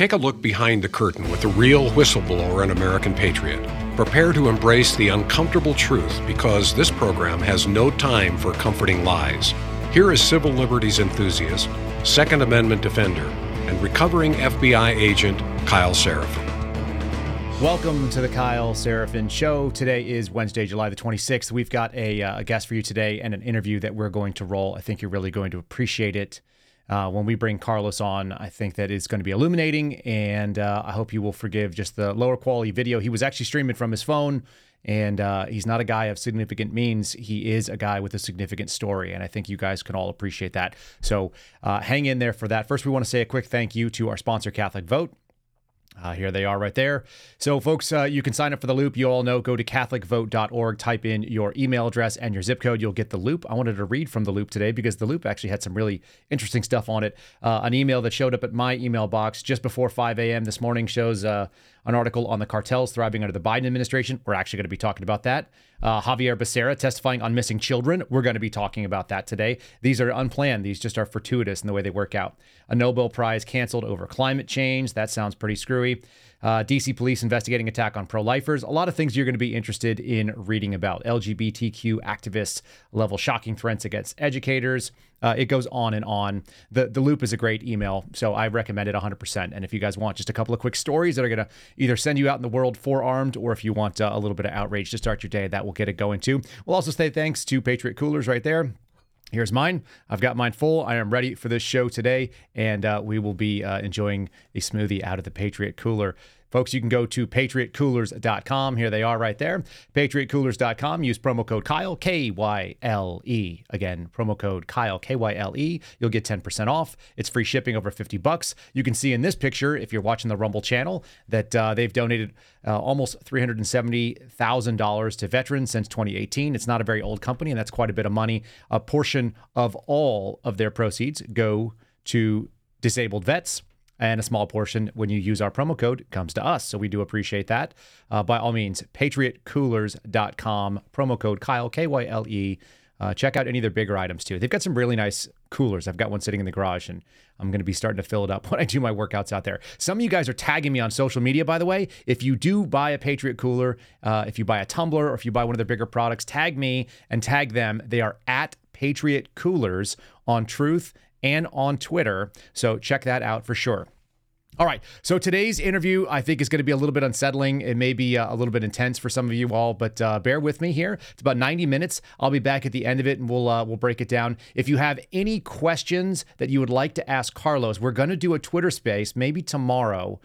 Take a look behind the curtain with the real whistleblower and American Patriot. Prepare to embrace the uncomfortable truth, because this program has no time for comforting lies. Here is civil liberties enthusiast, Second Amendment defender, and recovering FBI agent, Kyle Serafin. Welcome to the Kyle Serafin Show. Today is Wednesday, July the 26th. We've got a guest for you today and an interview that we're going to roll. I think you're really going to appreciate it. When we bring Carlos on, I think that it's going to be illuminating, and I hope you will forgive just the lower quality video. He was actually streaming from his phone, and he's not a guy of significant means. He is a guy with a significant story, and I think you guys can all appreciate that. So hang in there for that. First, we want to say a quick thank you to our sponsor, Catholic Vote. Here they are right there. So, folks, you can sign up for The Loop. You all know, go to catholicvote.org, type in your email address and your zip code. You'll get The Loop. I wanted to read from The Loop today because The Loop actually had some really interesting stuff on it. An email that showed up at my email box just before 5 a.m. this morning shows an article on the cartels thriving under the Biden administration. We're actually going to be talking about that. Javier Becerra testifying on missing children. We're going to be talking about that today. These are unplanned. These just are fortuitous in the way they work out. A Nobel Prize canceled over climate change. That sounds pretty screwy. DC police investigating attack on pro-lifers. A lot of things you're going to be interested in reading about. LGBTQ activists level shocking threats against educators. It goes on and on. The Loop is a great email, so I recommend it 100%. And if you guys want just a couple of quick stories that are going to either send you out in the world forearmed, or if you want a little bit of outrage to start your day, that will get it going too. We'll also say thanks to Patriot Coolers right there. Here's mine. I've got mine full. I am ready for this show today, and we will be enjoying a smoothie out of the Patriot Cooler. Folks, you can go to patriotcoolers.com. Here they are right there. Patriotcoolers.com. Use promo code Kyle, K-Y-L-E. Again, promo code Kyle, K-Y-L-E. You'll get 10% off. It's free shipping over $50. You can see in this picture, if you're watching the Rumble channel, that they've donated almost $370,000 to veterans since 2018. It's not a very old company, and that's quite a bit of money. A portion of all of their proceeds go to disabled vets. And a small portion, when you use our promo code, comes to us. So we do appreciate that. By all means, patriotcoolers.com, promo code Kyle, K-Y-L-E. Check out any of their bigger items, too. They've got some really nice coolers. I've got one sitting in the garage, and I'm going to be starting to fill it up when I do my workouts out there. Some of you guys are tagging me on social media, by the way. If you do buy a Patriot Cooler, if you buy a tumbler, or if you buy one of their bigger products, tag me and tag them. They are at Patriot Coolers on Truth and on Twitter, so check that out for sure. All right, so today's interview, I think, is going to be a little bit unsettling. It may be a little bit intense for some of you all, but bear with me here. It's about 90 minutes. I'll be back at the end of it, and we'll break it down. If you have any questions that you would like to ask Carlos, we're going to do a Twitter space maybe tomorrow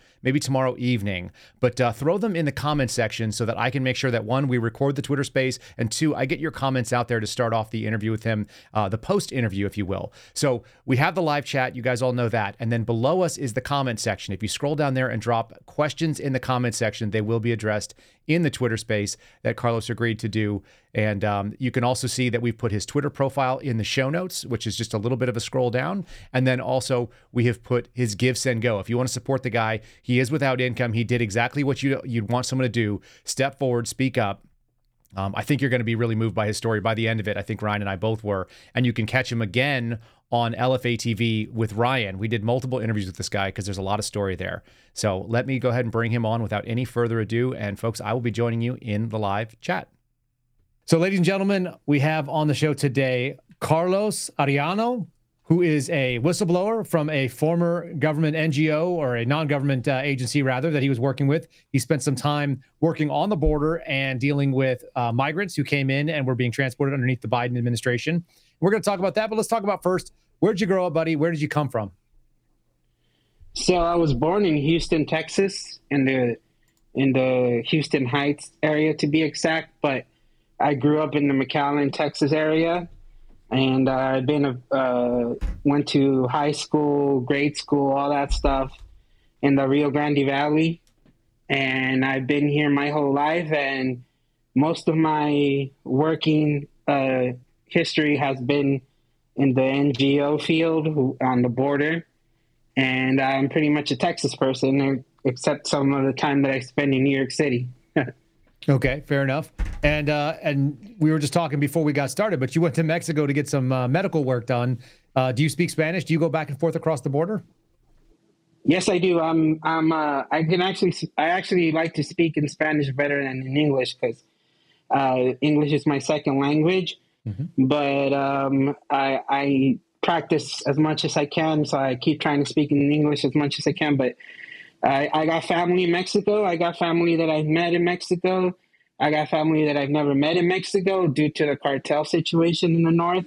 evening, but throw them in the comment section so that I can make sure that, one, we record the Twitter space, and two, I get your comments out there to start off the interview with him, the post-interview, if you will. So we have the live chat. You guys all know that. And then below us is the comment section. If you scroll down there and drop questions in the comment section, they will be addressed in the Twitter space that Carlos agreed to do. And you can also see that we've put his Twitter profile in the show notes, which is just a little bit of a scroll down. And then also we have put his Give, Send, Go. If you want to support the guy, he is without income. He did exactly what you'd want someone to do. Step forward, speak up. I think you're going to be really moved by his story. By the end of it, I think Ryan and I both were. And you can catch him again on LFATV with Ryan. We did multiple interviews with this guy because there's a lot of story there. So let me go ahead and bring him on without any further ado. And folks, I will be joining you in the live chat. So ladies and gentlemen, we have on the show today Carlos Arellano, who is a whistleblower from a former government NGO, or a non-government agency rather, that he was working with. He spent some time working on the border and dealing with migrants who came in and were being transported underneath the Biden administration. We're going to talk about that, but let's talk about first, where'd you grow up, buddy? Where did you come from? So I was born in Houston, Texas, in the Houston Heights area, to be exact, but I grew up in the McAllen, Texas area. And I've been went to high school, grade school, all that stuff in the Rio Grande Valley. And I've been here my whole life. And most of my working history has been in the NGO field on the border. And I'm pretty much a Texas person, except some of the time that I spend in New York City. Okay, fair enough. And we were just talking before we got started, but you went to Mexico to get some medical work done. Do you speak Spanish? Do you go back and forth across the border? Yes, I do. I can actually like to speak in Spanish better than in English because English is my second language. Mm-hmm. But I practice as much as I can, so I keep trying to speak in English as much as I can. But I got family in Mexico. I got family that I've met in Mexico. I got family that I've never met in Mexico due to the cartel situation in the north.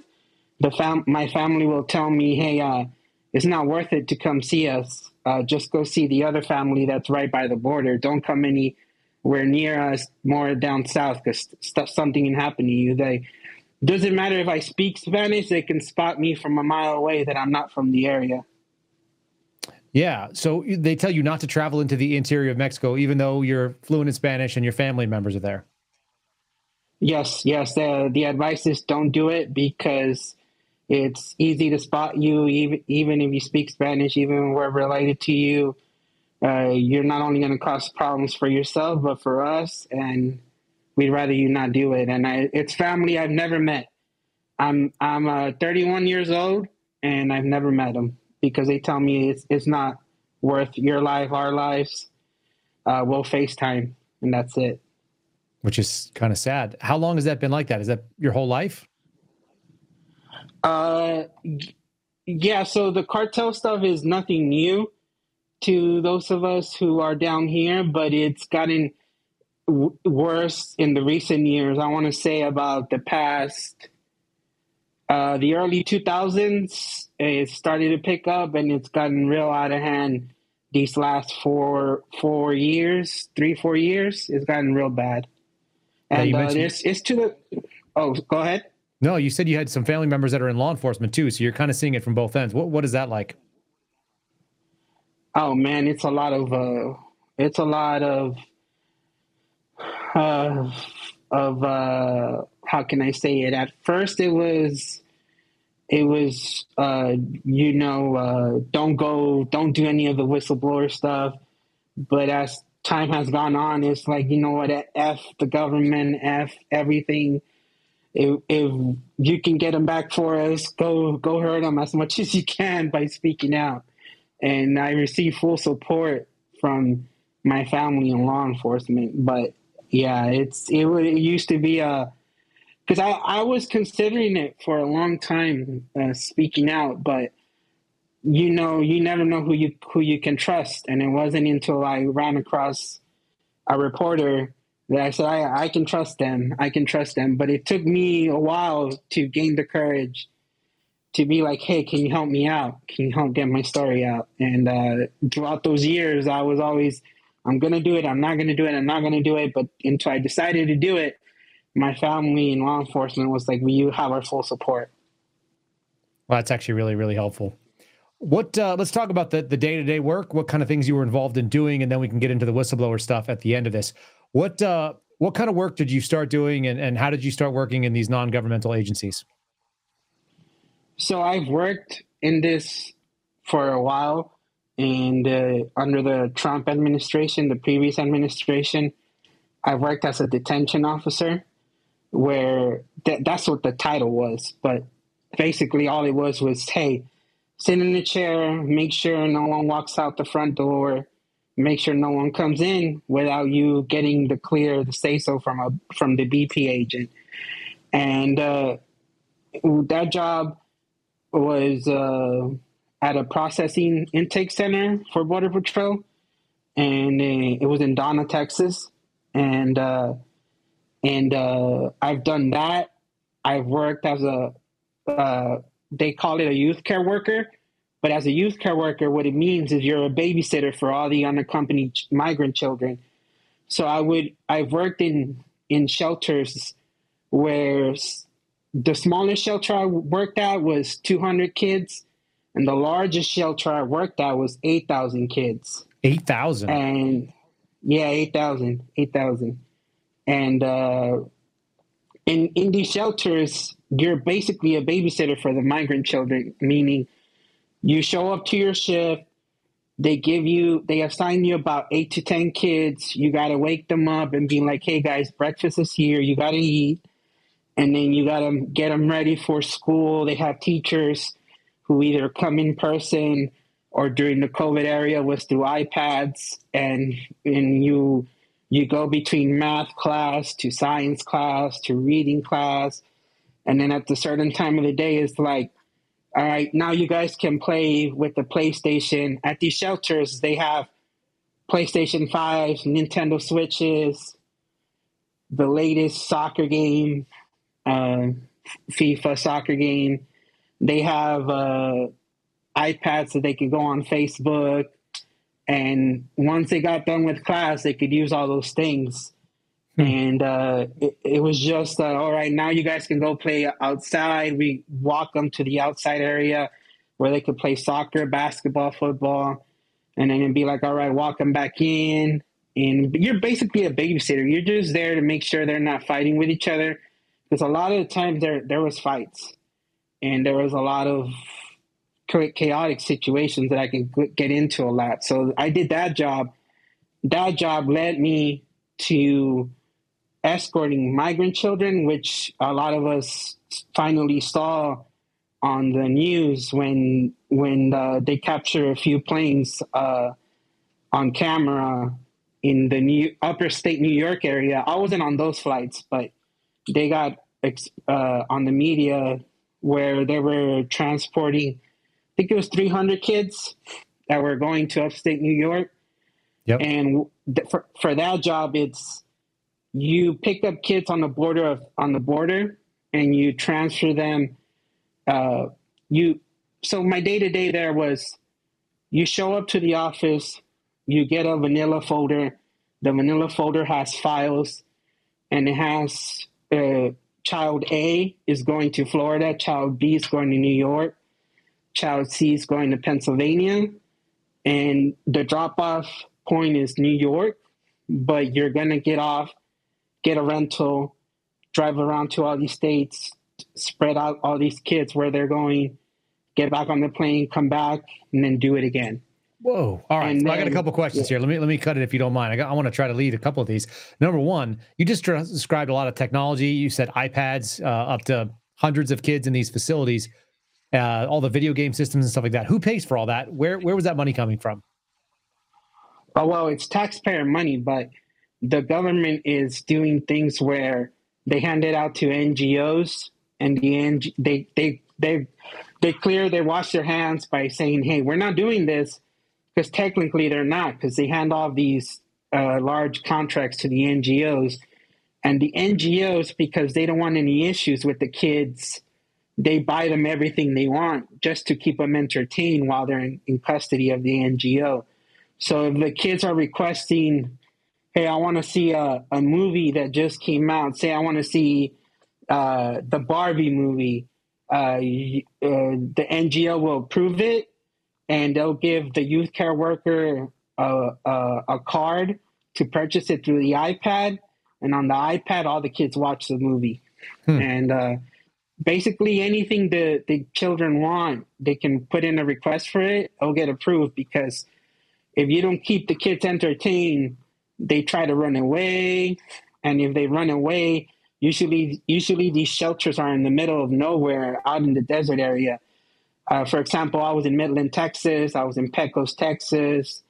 My family will tell me, hey, it's not worth it to come see us. Just go see the other family that's right by the border. Don't come anywhere near us, more down south, because something can happen to you. They doesn't matter if I speak Spanish, they can spot me from a mile away that I'm not from the area. Yeah, so they tell you not to travel into the interior of Mexico, even though you're fluent in Spanish and your family members are there. Yes. The advice is don't do it because it's easy to spot you, even if you speak Spanish, even we're related to you. You're not only going to cause problems for yourself, but for us, and we'd rather you not do it. And it's family I've never met. I'm 31 years old, and I've never met them. Because they tell me it's not worth your life, our lives. We'll FaceTime, and that's it. Which is kind of sad. How long has that been like that? Is that your whole life? Yeah, so the cartel stuff is nothing new to those of us who are down here, but it's gotten worse in the recent years. I want to say about the past... the early 2000s, it started to pick up, and it's gotten real out of hand these last three, four years. It's gotten real bad. And it's to the... Oh, go ahead. No, you said you had some family members that are in law enforcement, too, so you're kind of seeing it from both ends. What is that like? Oh, man, it's a lot of... how can I say it? At first it was don't do any of the whistleblower stuff. But as time has gone on, it's like, you know what, F the government, F everything. If you can get them back for us, go hurt them as much as you can by speaking out. And I receive full support from my family and law enforcement, but yeah, it used to be because I was considering it for a long time, speaking out, but you know, you never know who you can trust, and it wasn't until I ran across a reporter that I said I can trust them. But it took me a while to gain the courage to be like, hey, can you help me out? Can you help get my story out? And throughout those years, I was always, I'm going to do it. I'm not going to do it. I'm not going to do it. But until I decided to do it, my family and law enforcement was like, you have our full support. Well, that's actually really, really helpful. Let's talk about the day-to-day work, what kind of things you were involved in doing, and then we can get into the whistleblower stuff at the end of this. What kind of work did you start doing, and how did you start working in these non-governmental agencies? So I've worked in this for a while. And under the Trump administration, the previous administration, I worked as a detention officer, where that's what the title was. But basically all it was, hey, sit in the chair, make sure no one walks out the front door, make sure no one comes in without you getting the say-so from the BP agent. And that job was... at a processing intake center for Border Patrol, and it was in Donna, Texas. And I've done that. I've worked as they call it a youth care worker, but as a youth care worker, what it means is you're a babysitter for all the unaccompanied migrant children. So I've worked in shelters where the smallest shelter I worked at was 200 kids. And the largest shelter I worked at was 8,000 kids. 8,000? And yeah, 8,000. And in these shelters, you're basically a babysitter for the migrant children, meaning you show up to your shift, they assign you about 8 to 10 kids. You got to wake them up and be like, hey, guys, breakfast is here. You got to eat. And then you got to get them ready for school. They have teachers who either come in person or during the COVID era was through iPads, and you go between math class to science class to reading class, and then at the certain time of the day, it's like, all right, now you guys can play with the PlayStation. At these shelters, they have PlayStation 5s, Nintendo Switches, the latest soccer game, FIFA soccer game. They have iPads so they could go on Facebook. And once they got done with class, they could use all those things. And it was just, all right, now you guys can go play outside. We walk them to the outside area where they could play soccer, basketball, football. And then it'd be like, all right, walk them back in. And you're basically a babysitter. You're just there to make sure they're not fighting with each other. Because a lot of the times there was fights. And there was a lot of chaotic situations that I can get into a lot. So I did that job. That job led me to escorting migrant children, which a lot of us finally saw on the news when they capture a few planes on camera in the upstate New York area. I wasn't on those flights, but they got on the media where they were transporting, I think it was 300 kids that were going to upstate New York. Yep. And for that job, it's you pick up kids on the border and you transfer them. So my day to day there was you show up to the office, you get a vanilla folder. The vanilla folder has files, and it has child A is going to Florida, child B is going to New York, child C is going to Pennsylvania, and the drop off point is New York, but you're going to get off, get a rental, drive around to all these states, spread out all these kids where they're going, get back on the plane, come back, and then do it again. Whoa. All right. So I got a couple questions here. Let me cut it if you don't mind. I want to try to lead a couple of these. Number one, you just described a lot of technology. You said iPads up to hundreds of kids in these facilities, all the video game systems and stuff like that. Who pays for all that? Where was that money coming from? Oh, well, it's taxpayer money, but the government is doing things where they hand it out to NGOs, and they wash their hands by saying, hey, we're not doing this, because technically they're not, because they hand off these large contracts to the NGOs. And the NGOs, because they don't want any issues with the kids, they buy them everything they want just to keep them entertained while they're in custody of the NGO. So if the kids are requesting, hey, I want to see a movie that just came out. Say I want to see the Barbie movie. The NGO will approve it, and they'll give the youth care worker a card to purchase it through the iPad. And on the iPad, all the kids watch the movie. And basically anything the children want, they can put in a request for it. It'll get approved, because if you don't keep the kids entertained, they try to run away. And if they run away, usually these shelters are in the middle of nowhere, out in the desert area. For example, I was in Midland, Texas. I was in Pecos, Texas,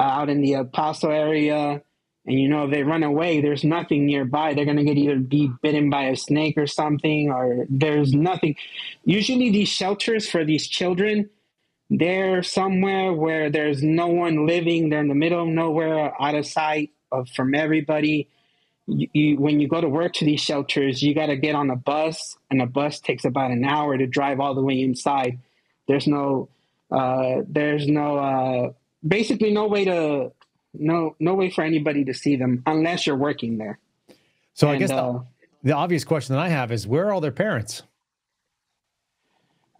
out in the El Paso area. And, if they run away, there's nothing nearby. They're going to get be bitten by a snake or something, or there's nothing. Usually these shelters for these children, they're somewhere where there's no one living. They're in the middle of nowhere, out of sight from everybody. When you go to work to these shelters, you got to get on a bus, and a bus takes about an hour to drive all the way inside. There's no way for anybody to see them unless you're working there. So I guess the obvious question that I have is, where are all their parents?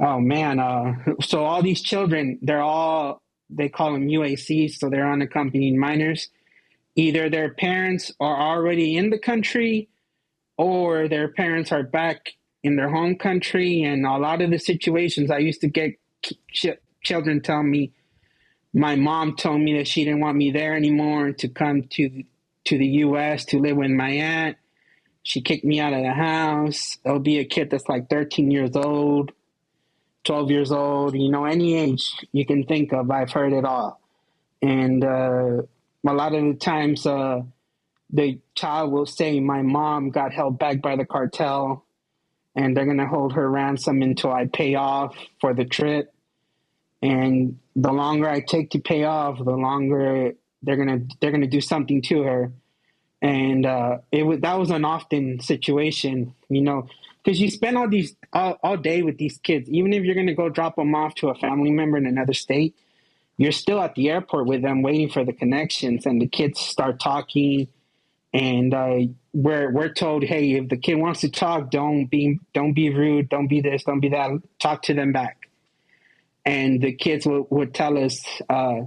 Oh, man. So all these children, they call them UACs, so they're unaccompanied minors. Either their parents are already in the country, or their parents are back in their home country. And a lot of the situations, I used to get children tell me, my mom told me that she didn't want me there anymore, to come to the U.S. to live with my aunt. She kicked me out of the house. There'll be a kid that's like 13 years old. 12 years old, you know, any age you can think of, I've heard it all. And a lot of the times the child will say, my mom got held back by the cartel and they're going to hold her ransom until I pay off for the trip. And the longer I take to pay off, the longer they're gonna do something to her. And that was an often situation, you know, because you spend all day with these kids. Even if you're gonna go drop them off to a family member in another state, you're still at the airport with them, waiting for the connections. And the kids start talking, and we're told, hey, if the kid wants to talk, don't be rude, don't be this, don't be that. Talk to them back. And the kids would tell us, a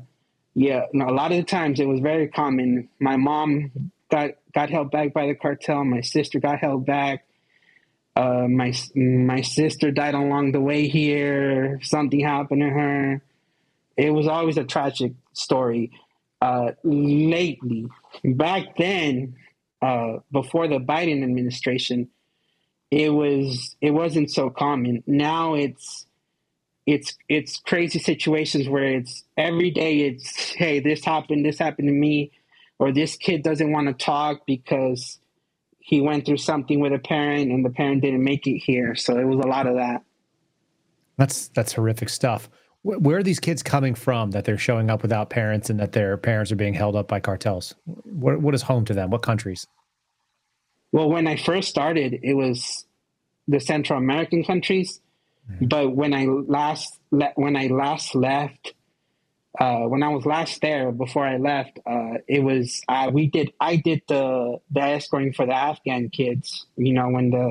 lot of the times it was very common. My mom got held back by the cartel. My sister got held back. My sister died along the way here. Something happened to her. It was always a tragic story. Lately, back then, before the Biden administration, it wasn't so common. Now it's crazy situations where it's every day. It's, hey, this happened to me, or this kid doesn't want to talk because he went through something with a parent and the parent didn't make it here. So it was a lot of that. That's horrific stuff. Where are these kids coming from that they're showing up without parents and that their parents are being held up by cartels? What is home to them? What countries? Well, when I first started, it was the Central American countries. But when I was last there, it was I did the escorting for the Afghan kids. You know,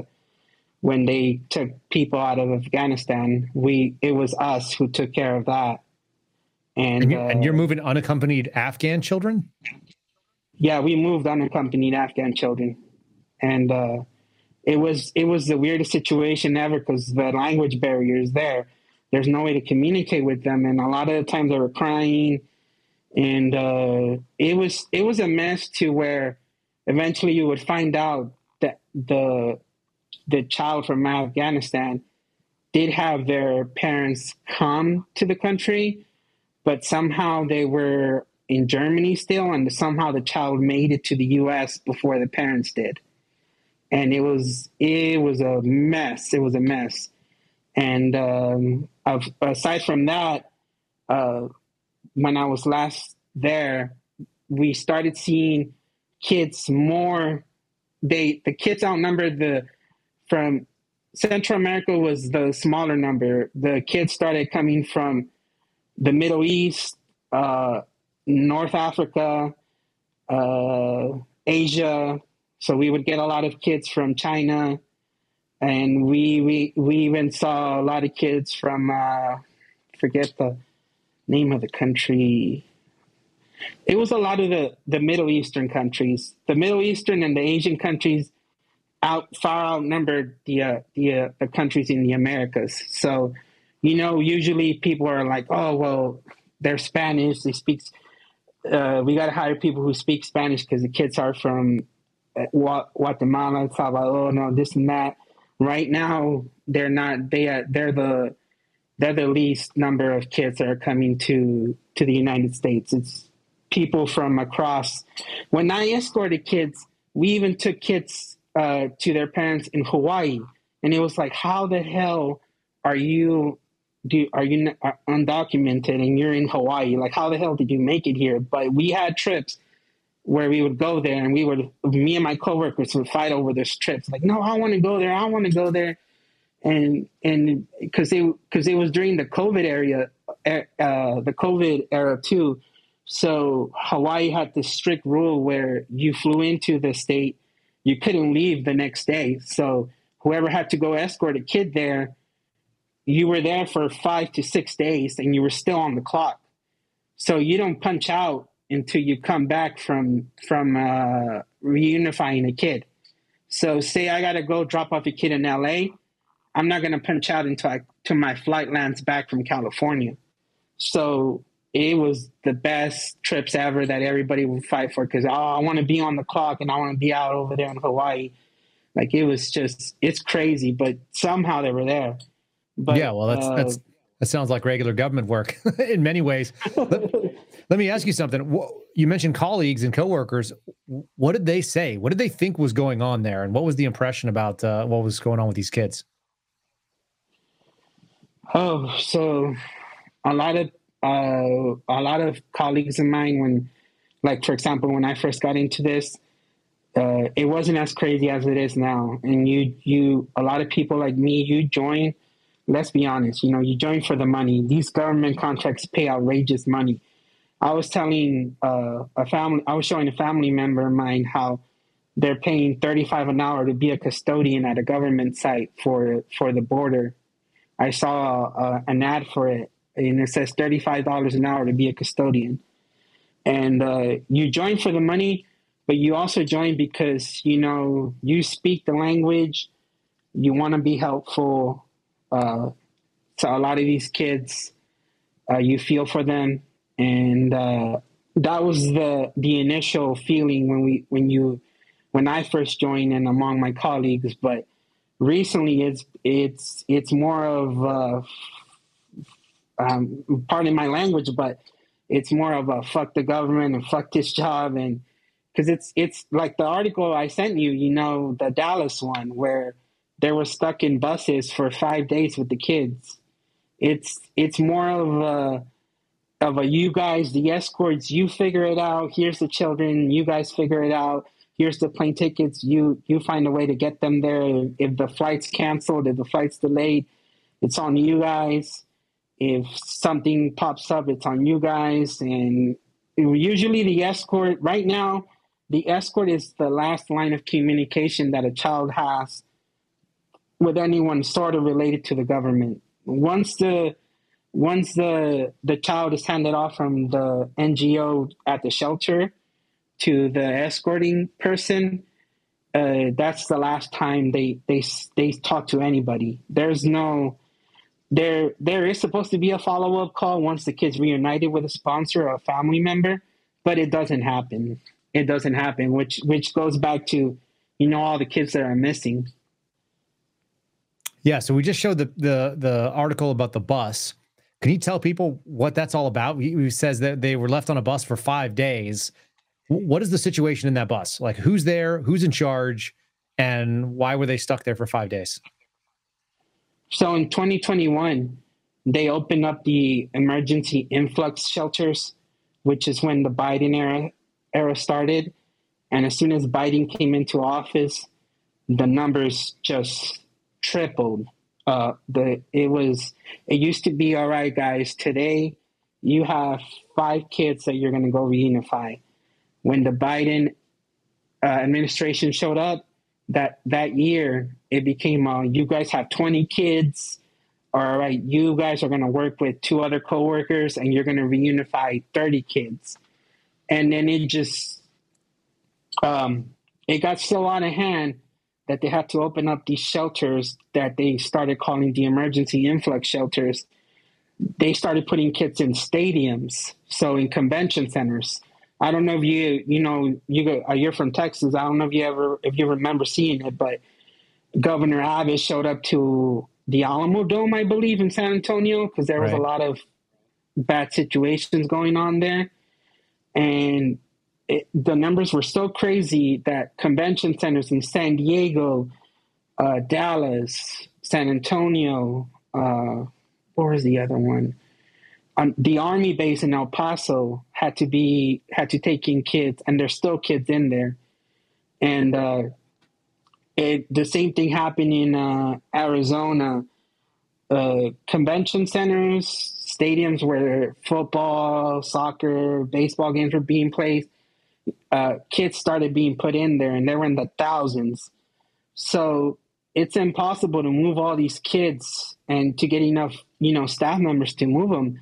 when they took people out of Afghanistan, it was us who took care of that. And you're moving unaccompanied Afghan children? Yeah, we moved unaccompanied Afghan children, and. It was the weirdest situation ever because the language barrier is there. There's no way to communicate with them, and a lot of the times they were crying, and it was a mess to where eventually you would find out that the child from Afghanistan did have their parents come to the country, but somehow they were in Germany still, and somehow the child made it to the U.S. before the parents did. And it was a mess. It was a mess. And aside from that, when I was last there, we started seeing kids more. The kids outnumbered from Central America was the smaller number. The kids started coming from the Middle East, North Africa, Asia. So we would get a lot of kids from China, and we even saw a lot of kids from forget the name of the country. It was a lot of the Middle Eastern countries. The Middle Eastern and the Asian countries far outnumbered the countries in the Americas. So, you know, usually people are like, oh well, they're Spanish. They speak. We got to hire people who speak Spanish because the kids are from Guatemala, Salvador, no, this and that. Right now, they're not. They're the least number of kids that are coming to the United States. It's people from across. When I escorted kids, we even took kids to their parents in Hawaii, and it was like, how the hell are you undocumented and you're in Hawaii? Like, how the hell did you make it here? But we had trips where we would go there, and me and my coworkers would fight over those trips. Like, no, I want to go there. And because it was during the COVID era too. So Hawaii had this strict rule where you flew into the state, you couldn't leave the next day. So whoever had to go escort a kid there, you were there for 5 to 6 days and you were still on the clock. So you don't punch out until you come back from reunifying a kid. So say I got to go drop off a kid in LA, I'm not going to punch out until my flight lands back from California. So it was the best trips ever that everybody would fight for because, oh, I want to be on the clock and I want to be out over there in Hawaii. Like, it was just, it's crazy, but somehow they were there. But, yeah, well, that sounds like regular government work in many ways. Let me ask you something. You mentioned colleagues and coworkers. What did they say? What did they think was going on there? And what was the impression about what was going on with these kids? Oh, so a lot of colleagues of mine, when, like, for example, when I first got into this, it wasn't as crazy as it is now. And a lot of people like me, you join, let's be honest, you join for the money. These government contracts pay outrageous money. I was telling showing a family member of mine how they're paying $35 an hour to be a custodian at a government site for the border. I saw an ad for it, and it says $35 an hour to be a custodian. And you join for the money, but you also join because, you speak the language, you want to be helpful to a lot of these kids, you feel for them. And that was the initial feeling when I first joined and among my colleagues. But recently, it's more of pardon my language, but it's more of a fuck the government and fuck this job, and because it's like the article I sent you, the Dallas one where they were stuck in buses for 5 days with the kids. It's more of a you guys, the escorts, you figure it out. Here's the children, you guys figure it out. Here's the plane tickets, you find a way to get them there. If the flight's canceled, if the flight's delayed, it's on you guys. If something pops up, it's on you guys. And usually the escort, right now, the escort is the last line of communication that a child has with anyone sort of related to the government. Once the child is handed off from the NGO at the shelter to the escorting person, that's the last time they talk to anybody. There is supposed to be a follow-up call once the kid's reunited with a sponsor or a family member, but it doesn't happen. Which goes back to, all the kids that are missing. Yeah. So we just showed the article about the bus. Can you tell people what that's all about? He says that they were left on a bus for 5 days. What is the situation in that bus? Like, who's there? Who's in charge? And why were they stuck there for 5 days? So in 2021, they opened up the emergency influx shelters, which is when the Biden era started. And as soon as Biden came into office, the numbers just tripled. It used to be, all right, guys, today you have 5 kids that you're going to go reunify. When the Biden administration showed up that year, it became, you guys have 20 kids. All right, you guys are going to work with 2 other coworkers, and you're going to reunify 30 kids. And then it just it got so out of hand that they had to open up these shelters that they started calling the emergency influx shelters. They started putting kids in stadiums, so in convention centers. I don't know if you're from Texas. I don't know if you remember seeing it, but Governor Abbott showed up to the Alamo Dome, I believe, in San Antonio, because there was a lot of bad situations going on there. And the numbers were so crazy that convention centers in San Diego, Dallas, San Antonio, what was the other one? The Army base in El Paso had to take in kids, and there's still kids in there. And the same thing happened in Arizona. Convention centers, stadiums where football, soccer, baseball games were being played. Kids started being put in there, and they were in the thousands. So it's impossible to move all these kids and to get enough, staff members to move them.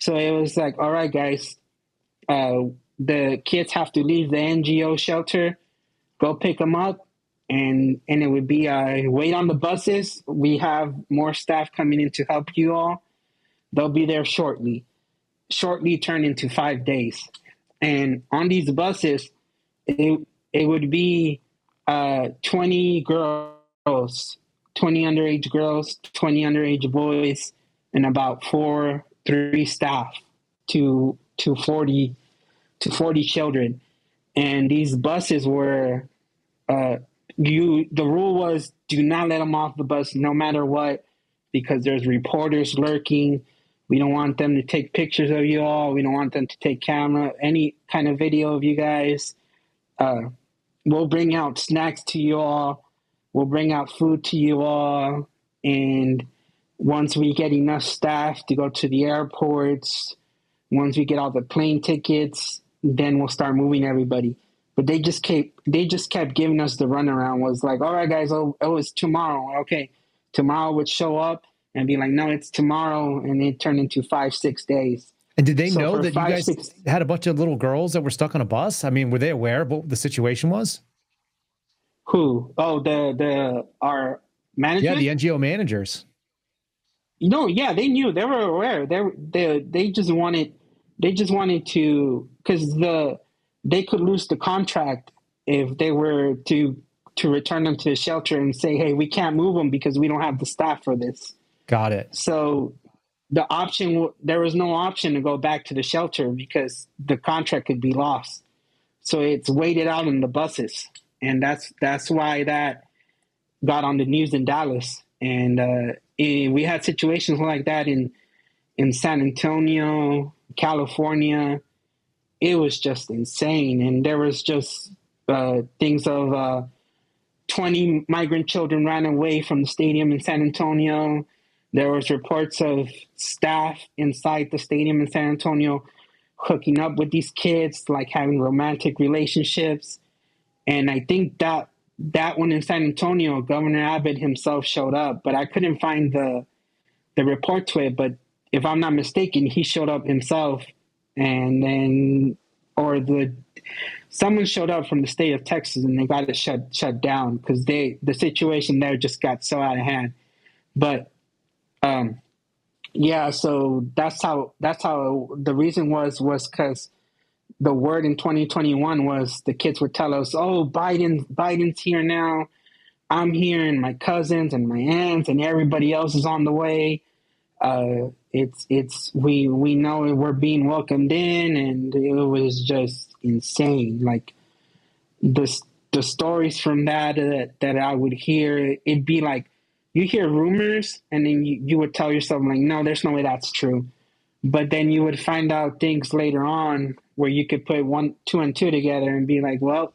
So it was like, all right, guys, the kids have to leave the NGO shelter, go pick them up, and it would be wait on the buses. We have more staff coming in to help you all. They'll be there shortly. Shortly turned into 5 days. And on these buses, it would be 20 girls, 20 underage girls, 20 underage boys, and about 3 staff to 40 children. And these buses were, the rule was do not let them off the bus no matter what, because there's reporters lurking. We don't want them to take pictures of you all. We don't want them to take camera, any kind of video of you guys. We'll bring out snacks to you all. We'll bring out food to you all. And once we get enough staff to go to the airports, once we get all the plane tickets, then we'll start moving everybody. But they just kept giving us the runaround. Was like, all right, guys, oh, it's tomorrow. Okay, tomorrow would show up and be like, no, it's tomorrow. And it turned into 5-6 days. And did they know that you guys had a bunch of little girls that were stuck on a bus? I mean, were they aware of what the situation was? Who? Oh, our management? Yeah, the NGO managers. No, yeah, they knew. They were aware. They just wanted to, because they could lose the contract if they were to return them to the shelter and say, hey, we can't move them because we don't have the staff for this. Got it. So there was no option to go back to the shelter because the contract could be lost. So it's waited out in the buses. And that's why that got on the news in Dallas. And we had situations like that in San Antonio, California. It was just insane. And there was just things of 20 migrant children ran away from the stadium in San Antonio. There was reports of staff inside the stadium in San Antonio hooking up with these kids, like having romantic relationships. And I think that one in San Antonio, Governor Abbott himself showed up, but I couldn't find the report to it. But if I'm not mistaken, he showed up himself, and then someone showed up from the state of Texas, and they got it shut down because the situation there just got so out of hand. But yeah, so that's how the reason was because the word in 2021 was the kids would tell us, oh, Biden's here now. I'm here, and my cousins and my aunts and everybody else is on the way. We know we're being welcomed in, and it was just insane. Like the stories from that I would hear, it'd be like, you hear rumors and then you would tell yourself like, no, there's no way that's true. But then you would find out things later on where you could put 2 and 2 together and be like, well,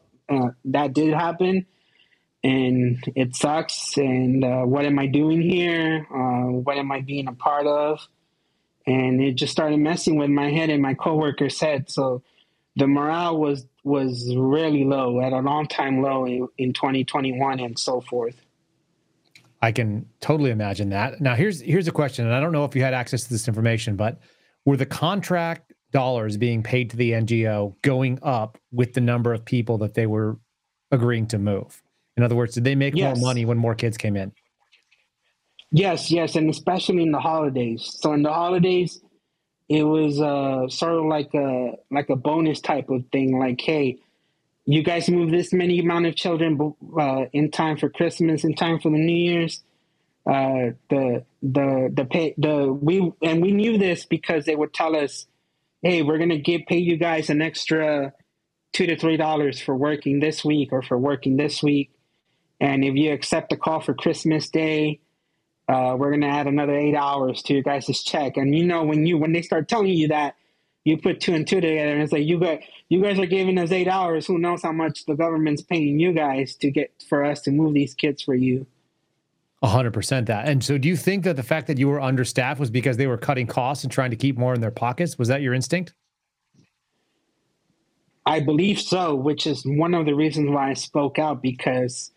that did happen and it sucks. And what am I doing here? What am I being a part of? And it just started messing with my head and my coworker's head. So the morale was really low, at an all-time low in 2021 and so forth. I can totally imagine that. Now, here's a question, and I don't know if you had access to this information, but were the contract dollars being paid to the NGO going up with the number of people that they were agreeing to move? In other words, did they make more money when more kids came in? Yes, and especially in the holidays. So in the holidays, it was sort of like a bonus type of thing, like, hey, you guys move this many amount of children in time for Christmas, in time for the New Year's. We knew this because they would tell us, hey, we're gonna pay you guys an extra $2 to $3 for working this week or for working this week, and if you accept the call for Christmas Day, we're gonna add another 8 hours to your guys' check. And you know when they start telling you that, you put 2 and 2 together and it's like, you guys are giving us 8 hours. Who knows how much the government's paying you guys for us to move these kids for you. 100% that. And so do you think that the fact that you were understaffed was because they were cutting costs and trying to keep more in their pockets? Was that your instinct? I believe so, which is one of the reasons why I spoke out, because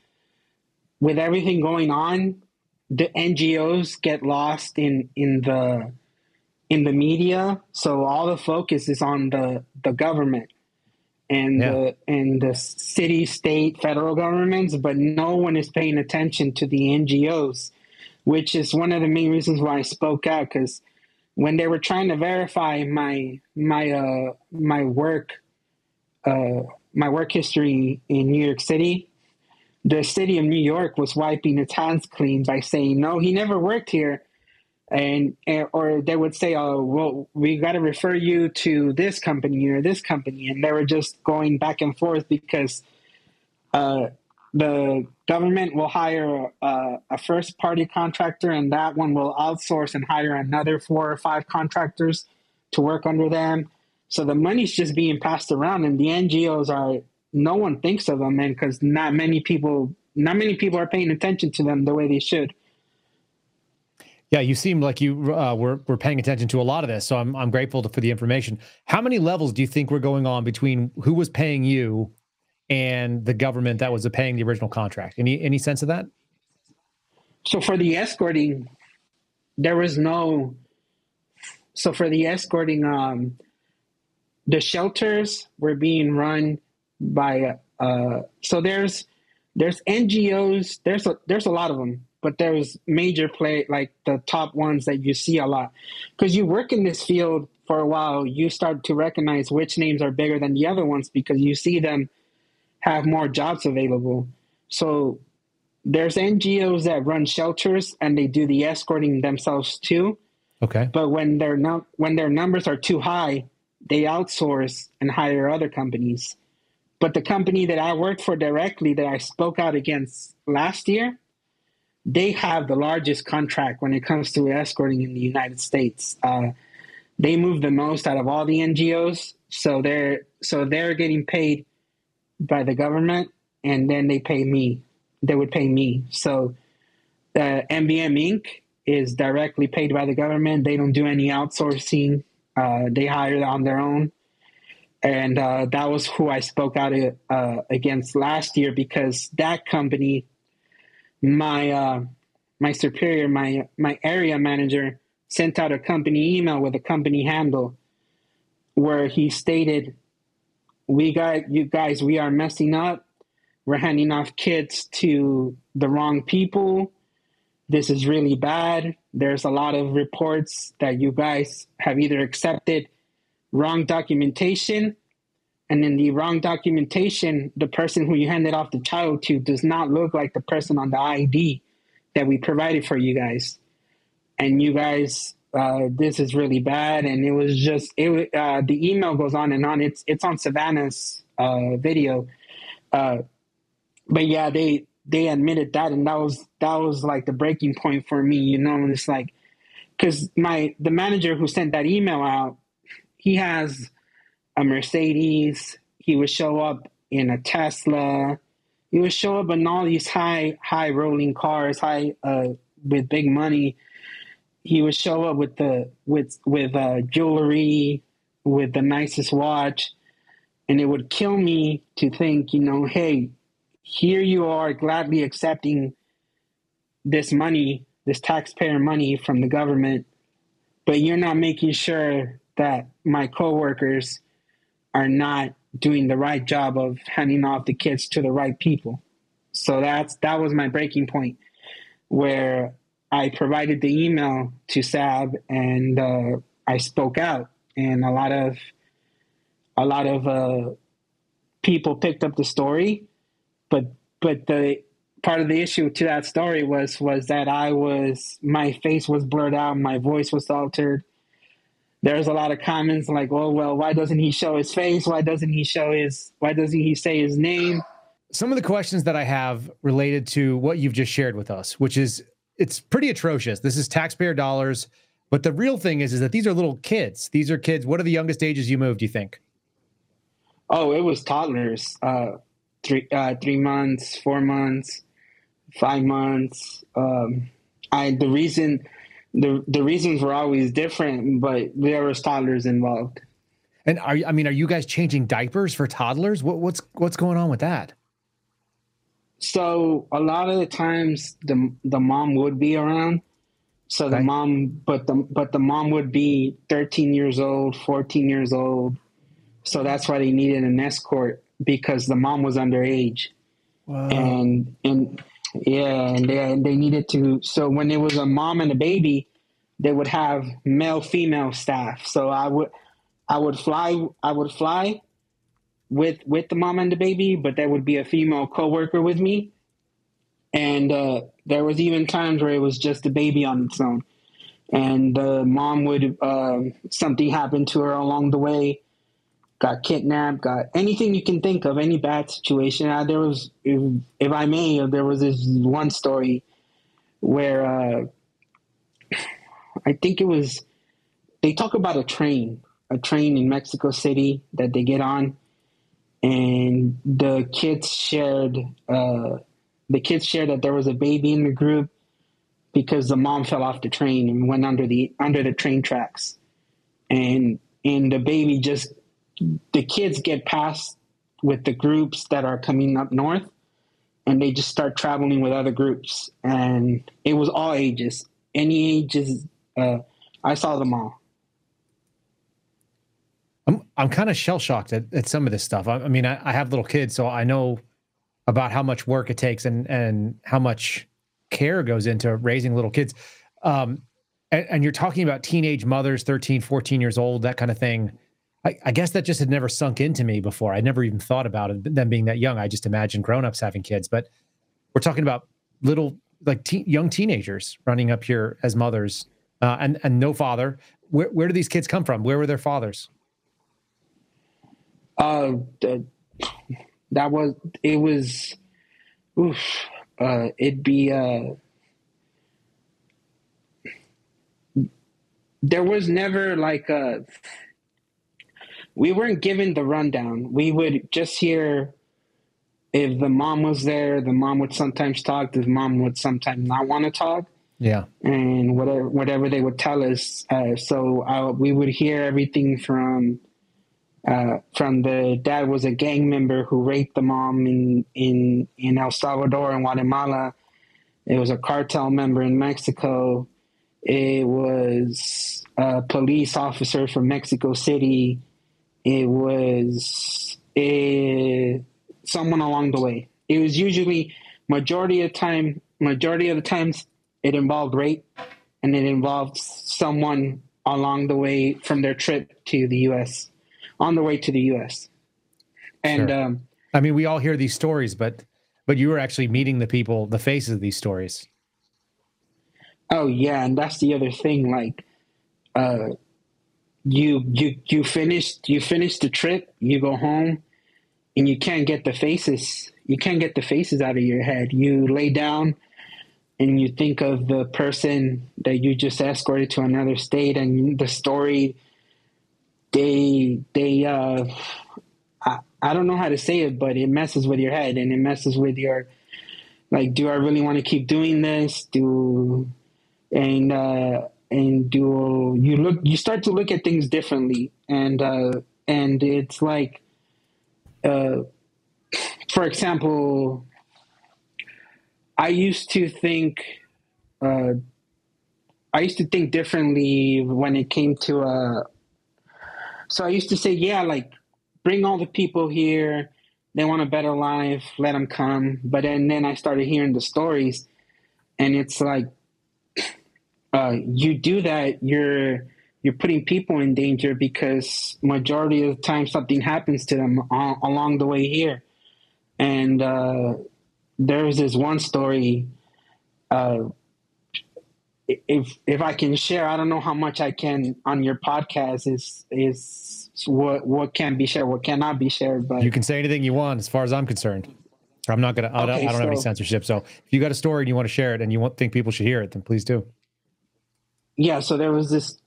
with everything going on, the NGOs get lost in the media, so all the focus is on the government and the city, state, federal governments, but no one is paying attention to the NGOs, which is one of the main reasons why I spoke out. Because when they were trying to verify my work history in New York City, the city of New York was wiping its hands clean by saying, no, he never worked here. And or they would say, oh, well, we got to refer you to this company or this company. And they were just going back and forth because the government will hire a first-party contractor, and that one will outsource and hire another 4 or 5 contractors to work under them. So the money's just being passed around, and the NGOs are no one thinks of them, and because not many people are paying attention to them the way they should. Yeah, you seem like you were paying attention to a lot of this, so I'm grateful for the information. How many levels do you think were going on between who was paying you and the government that was paying the original contract? Any sense of that? So for the escorting, there was no. So for the escorting, the shelters were being run by. So there's NGOs. There's a lot of them. But there's major play, like the top ones that you see a lot. Because you work in this field for a while, you start to recognize which names are bigger than the other ones because you see them have more jobs available. So there's NGOs that run shelters and they do the escorting themselves too. Okay. But when their numbers are too high, they outsource and hire other companies. But the company that I worked for directly that I spoke out against last year, they have the largest contract when it comes to escorting in the United States. They move the most out of all the NGOs, so they're getting paid by the government, and then they pay me. They would pay me. So MVM Inc is directly paid by the government. They don't do any outsourcing. They hire on their own, and that was who I spoke out against last year because that company. My superior, my area manager, sent out a company email with a company handle where he stated, "We got you guys. We are messing up. We're handing off kids to the wrong people. This is really bad. There's a lot of reports that you guys have either accepted wrong documentation, and in the wrong documentation, the person who you handed off the child to does not look like the person on the ID that we provided for you guys. And you guys, this is really bad." And it was just, the email goes on and on. It's on Savannah's video. But yeah, they admitted that. And that was like the breaking point for me, you know, and it's like, cause the manager who sent that email out, he has a Mercedes, he would show up in a Tesla, he would show up in all these high rolling cars, with big money. He would show up with jewelry, with the nicest watch, and it would kill me to think, you know, hey, here you are gladly accepting this money, this taxpayer money from the government, but you're not making sure that my coworkers are not doing the right job of handing off the kids to the right people. So that was my breaking point, where I provided the email to SAB and I spoke out, and a lot of people picked up the story, but the part of the issue to that story was that my face was blurred out, my voice was altered. There's a lot of comments like, "Oh well, why doesn't he show his face? Why doesn't he say his name?" Some of the questions that I have related to what you've just shared with us, which is, it's pretty atrocious. This is taxpayer dollars, but the real thing is that these are little kids. These are kids. What are the youngest ages you moved, do you think? Oh, it was toddlers. 3 months, 4 months, 5 months. The reasons were always different, but there was toddlers involved. And are you guys changing diapers for toddlers? What's going on with that? So a lot of the times the mom would be around. So the mom, but the mom would be 13 years old, 14 years old. So that's why they needed an escort, because the mom was underage. Wow. And they needed to. So when it was a mom and a baby, they would have male female staff. So I would fly with the mom and the baby, but there would be a female coworker with me, And there was even times where it was just a baby on its own. And the mom would, something happened to her along the way, got kidnapped, got anything you can think of, any bad situation. There was, if I may, there was this one story where I think it was, they talk about a train in Mexico City that they get on, and the kids shared, that there was a baby in the group because the mom fell off the train and went under the train tracks, and the baby just, the kids get past with the groups that are coming up north, and they just start traveling with other groups, and it was all ages, any ages. I saw them all. I'm kind of shell-shocked at some of this stuff. I mean, I have little kids, so I know about how much work it takes and how much care goes into raising little kids. And you're talking about teenage mothers, 13, 14 years old, that kind of thing. I guess that just had never sunk into me before. I never even thought about it, them being that young. I just imagined grown-ups having kids. But we're talking about little, like young teenagers running up here as mothers and no father. Where do these kids come from? Where were their fathers? There was never like a, we weren't given the rundown. We would just hear if the mom was there, the mom would sometimes talk, the mom would sometimes not want to talk. Yeah. And whatever they would tell us. We would hear everything from the dad was a gang member who raped the mom in El Salvador and Guatemala. It was a cartel member in Mexico. It was a police officer from Mexico City. It was someone along the way. It was usually majority of the times it involved rape, and it involved someone along the way from their trip to the U.S., on the way to the U.S. And sure. I mean, we all hear these stories, but you were actually meeting the people, the faces of these stories. Oh yeah. And that's the other thing. Like, you finish the trip, you go home, and you can't get the faces. You can't get the faces out of your head. You lay down and you think of the person that you just escorted to another state and the story. I don't know how to say it, but it messes with your head, and it messes with your, like, do I really want to keep doing this? You start to look at things differently. And it's like, for example, I used to think differently when it came to, so I used to say, yeah, like, bring all the people here. They want a better life. Let them come. But then I started hearing the stories, and it's like, you do that, you're putting people in danger, because majority of the time something happens to them along the way here. And there was this one story. If I can share, I don't know how much I can on your podcast is what can be shared, what cannot be shared. But you can say anything you want, as far as I'm concerned. I'm not gonna. I don't have any censorship. So if you got a story and you want to share it, and think people should hear it, then please do. Yeah. So there was this.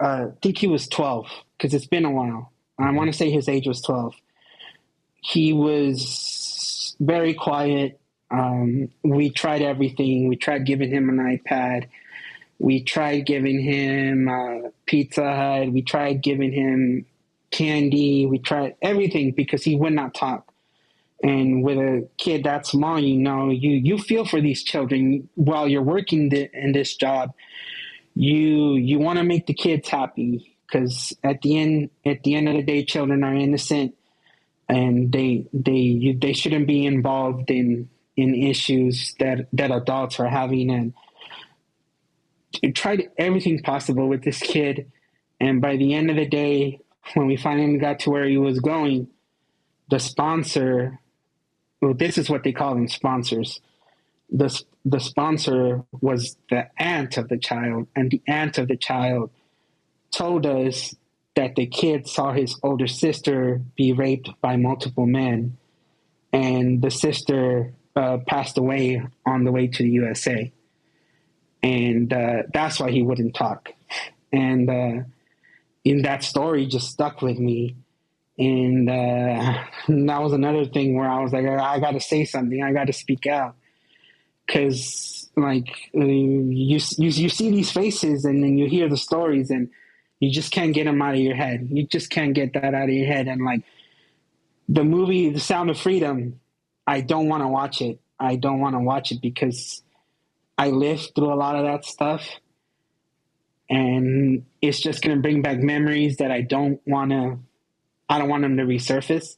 I think he was 12, because it's been a while. I want to say his age was 12. He was very quiet. We tried everything. We tried giving him an iPad. We tried giving him Pizza Hut. We tried giving him candy. We tried everything, because he would not talk. And with a kid that small, you know, you feel for these children while you're working in this job. You want to make the kids happy, because at the end of the day, children are innocent, and they shouldn't be involved in issues that adults are having. And tried everything possible with this kid, and by the end of the day, when we finally got to where he was going, the sponsor, well, this is what they call them, sponsors, the sponsor was the aunt of the child, and the aunt of the child told us that the kid saw his older sister be raped by multiple men, and the sister passed away on the way to the USA. And that's why he wouldn't talk. And in that story just stuck with me. And that was another thing where I was like, I got to say something. I got to speak out. Because, like, you see these faces and then you hear the stories and you just can't get them out of your head. You just can't get that out of your head. And, like, the movie The Sound of Freedom, I don't want to watch it. I don't want to watch it because I lived through a lot of that stuff. And it's just going to bring back memories that I don't want them to resurface.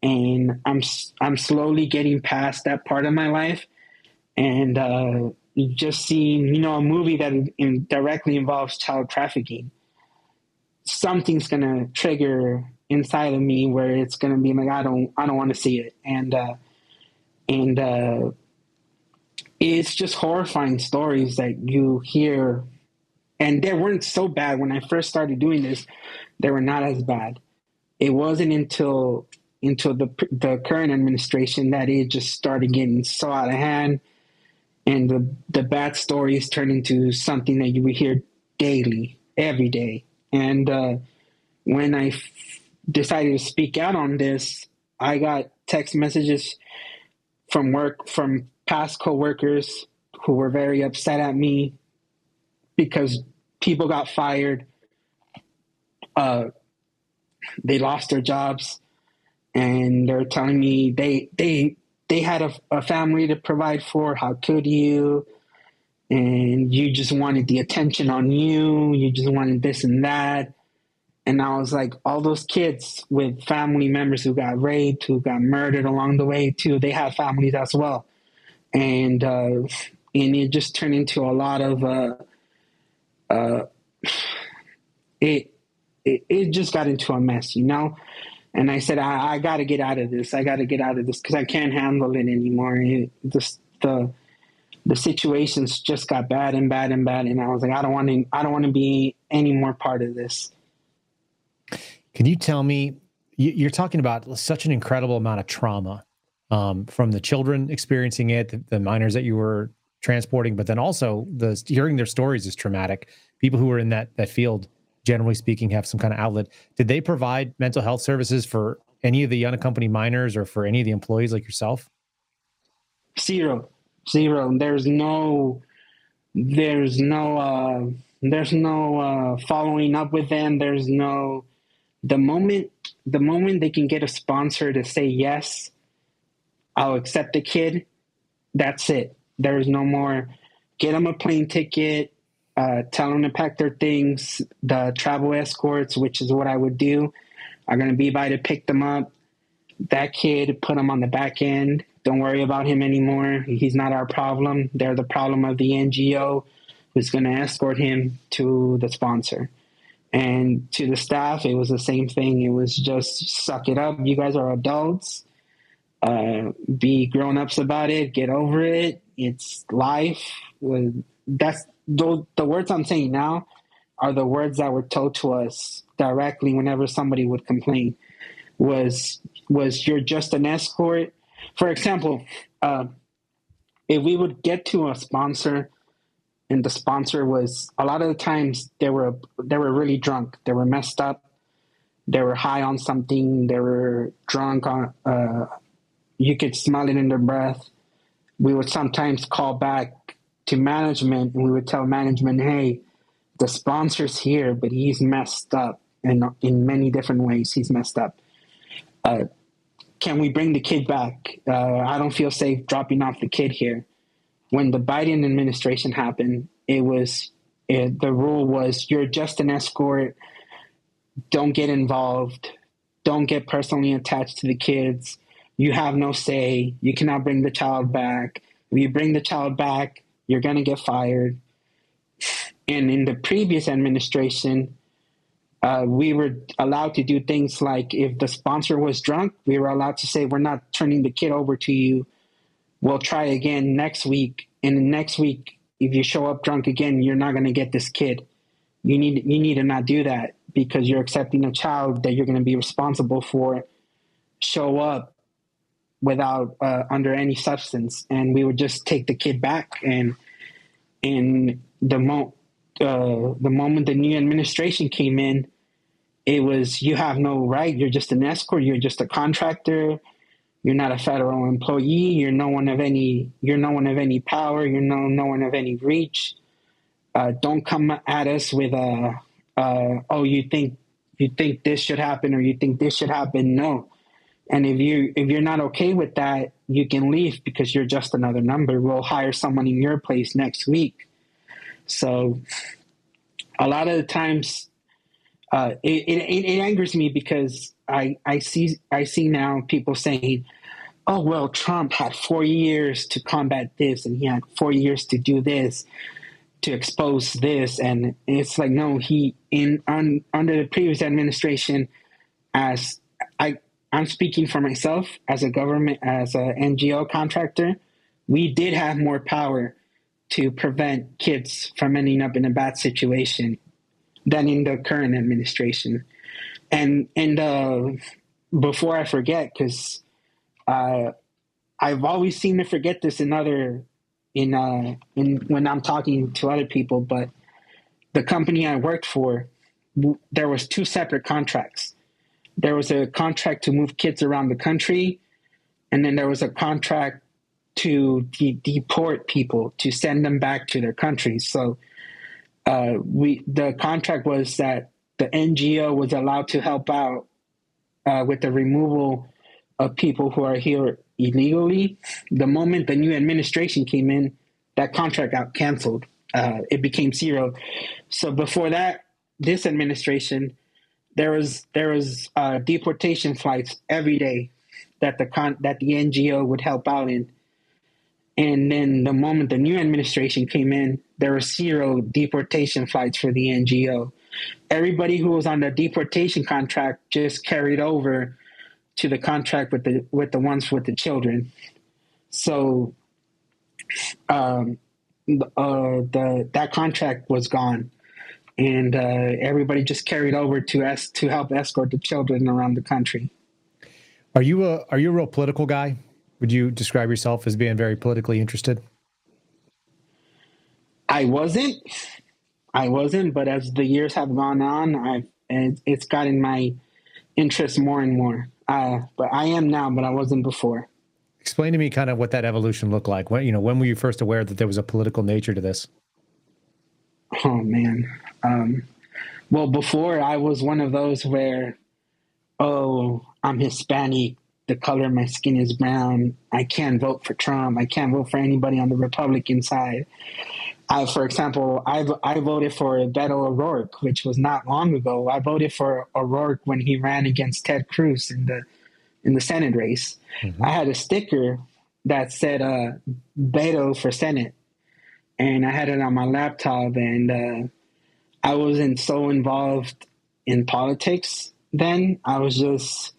And I'm slowly getting past that part of my life. And just seeing, a movie that directly involves child trafficking, something's going to trigger inside of me where it's going to be like, I don't want to see it. And it's just horrifying stories that you hear. And they weren't so bad when I first started doing this. They were not as bad. It wasn't until the current administration that it just started getting so out of hand, and the bad stories turned into something that you would hear daily, every day. And when I decided to speak out on this, I got text messages from work from past coworkers who were very upset at me because people got fired. They lost their jobs, and they're telling me they had a family to provide for. How could you? And you just wanted the attention on you. You just wanted this and that. And I was like, all those kids with family members who got raped, who got murdered along the way too, they have families as well. And it just turned into a lot of It just got into a mess, And I said, I got to get out of this. I got to get out of this because I can't handle it anymore. The situations just got bad and bad and bad. And I was like, I don't want to be any more part of this. Can you tell me, you're talking about such an incredible amount of trauma from the children experiencing it, the minors that you were transporting, but then also hearing their stories is traumatic. People who were in that field, generally speaking, have some kind of outlet. Did they provide mental health services for any of the unaccompanied minors or for any of the employees like yourself? Zero. There's no following up with them. There's no, the moment they can get a sponsor to say, yes, I'll accept the kid. That's it. There is no more, get them a plane ticket. Tell them to pack their things. The travel escorts, which is what I would do, are going to be by to pick them up. That kid, put him on the back end. Don't worry about him anymore. He's not our problem. They're the problem of the NGO who's going to escort him to the sponsor. And to the staff, it was the same thing. It was just suck it up. You guys are adults. Be grown-ups about it. Get over it. It's life. That's... The words I'm saying now are the words that were told to us directly whenever somebody would complain. Was you're just an escort. For example, if we would get to a sponsor and the sponsor was, a lot of the times they were really drunk. They were messed up. They were high on something. They were drunk on, you could smell it in their breath. We would sometimes call back to management, and we would tell management, hey, the sponsor's here, but he's messed up in many different ways. He's messed up. Can we bring the kid back? I don't feel safe dropping off the kid here. When the Biden administration happened, the rule was you're just an escort. Don't get involved. Don't get personally attached to the kids. You have no say. You cannot bring the child back. If you bring the child back, you're going to get fired. And in the previous administration, we were allowed to do things like if the sponsor was drunk, we were allowed to say, we're not turning the kid over to you. we'll try again next week. And next week, if you show up drunk again, you're not going to get this kid. You need to not do that, because you're accepting a child that you're going to be responsible for show up without under any substance. And we would just take the kid back. And the moment the new administration came in, it was, you have no right. You're just an escort. You're just a contractor. You're not a federal employee. You're no one of any. You're no one of any power. You're no one of any reach. Don't come at us with a, oh, you think this should happen, or you think this should happen. No. And if you're not okay with that, you can leave, because you're just another number. We'll hire someone in your place next week. So a lot of the times, it angers me, because I see now people saying, oh, well, Trump had 4 years to combat this, and he had 4 years to do this, to expose this. And it's like, no, under the previous administration, as I'm speaking for myself as a government, as an NGO contractor, we did have more power to prevent kids from ending up in a bad situation than in the current administration. And before I forget, because I've always seemed to forget this when I'm talking to other people, but the company I worked for, there was two separate contracts. There was a contract to move kids around the country, and then there was a contract to deport people, to send them back to their countries. So the contract was that the NGO was allowed to help out with the removal of people who are here illegally. The moment the new administration came in, that contract got canceled. It became zero. So before that, this administration, there was deportation flights every day that the NGO would help out in. And then the moment the new administration came in, there were zero deportation flights for the NGO. Everybody who was on the deportation contract just carried over to the contract with the ones with the children. So that contract was gone, and everybody just carried over to help escort the children around the country. Are you a real political guy? Would you describe yourself as being very politically interested? I wasn't, but as the years have gone on, it's gotten my interest more and more. But I am now, but I wasn't before. Explain to me kind of what that evolution looked like. When were you first aware that there was a political nature to this? Oh, man. Well, before, I was one of those where, oh, I'm Hispanic, the color of my skin is brown, I can't vote for Trump, I can't vote for anybody on the Republican side. For example, I voted for Beto O'Rourke, which was not long ago. I voted for O'Rourke when he ran against Ted Cruz in the Senate race. Mm-hmm. I had a sticker that said Beto for Senate, and I had it on my laptop. And I wasn't so involved in politics then. I was just,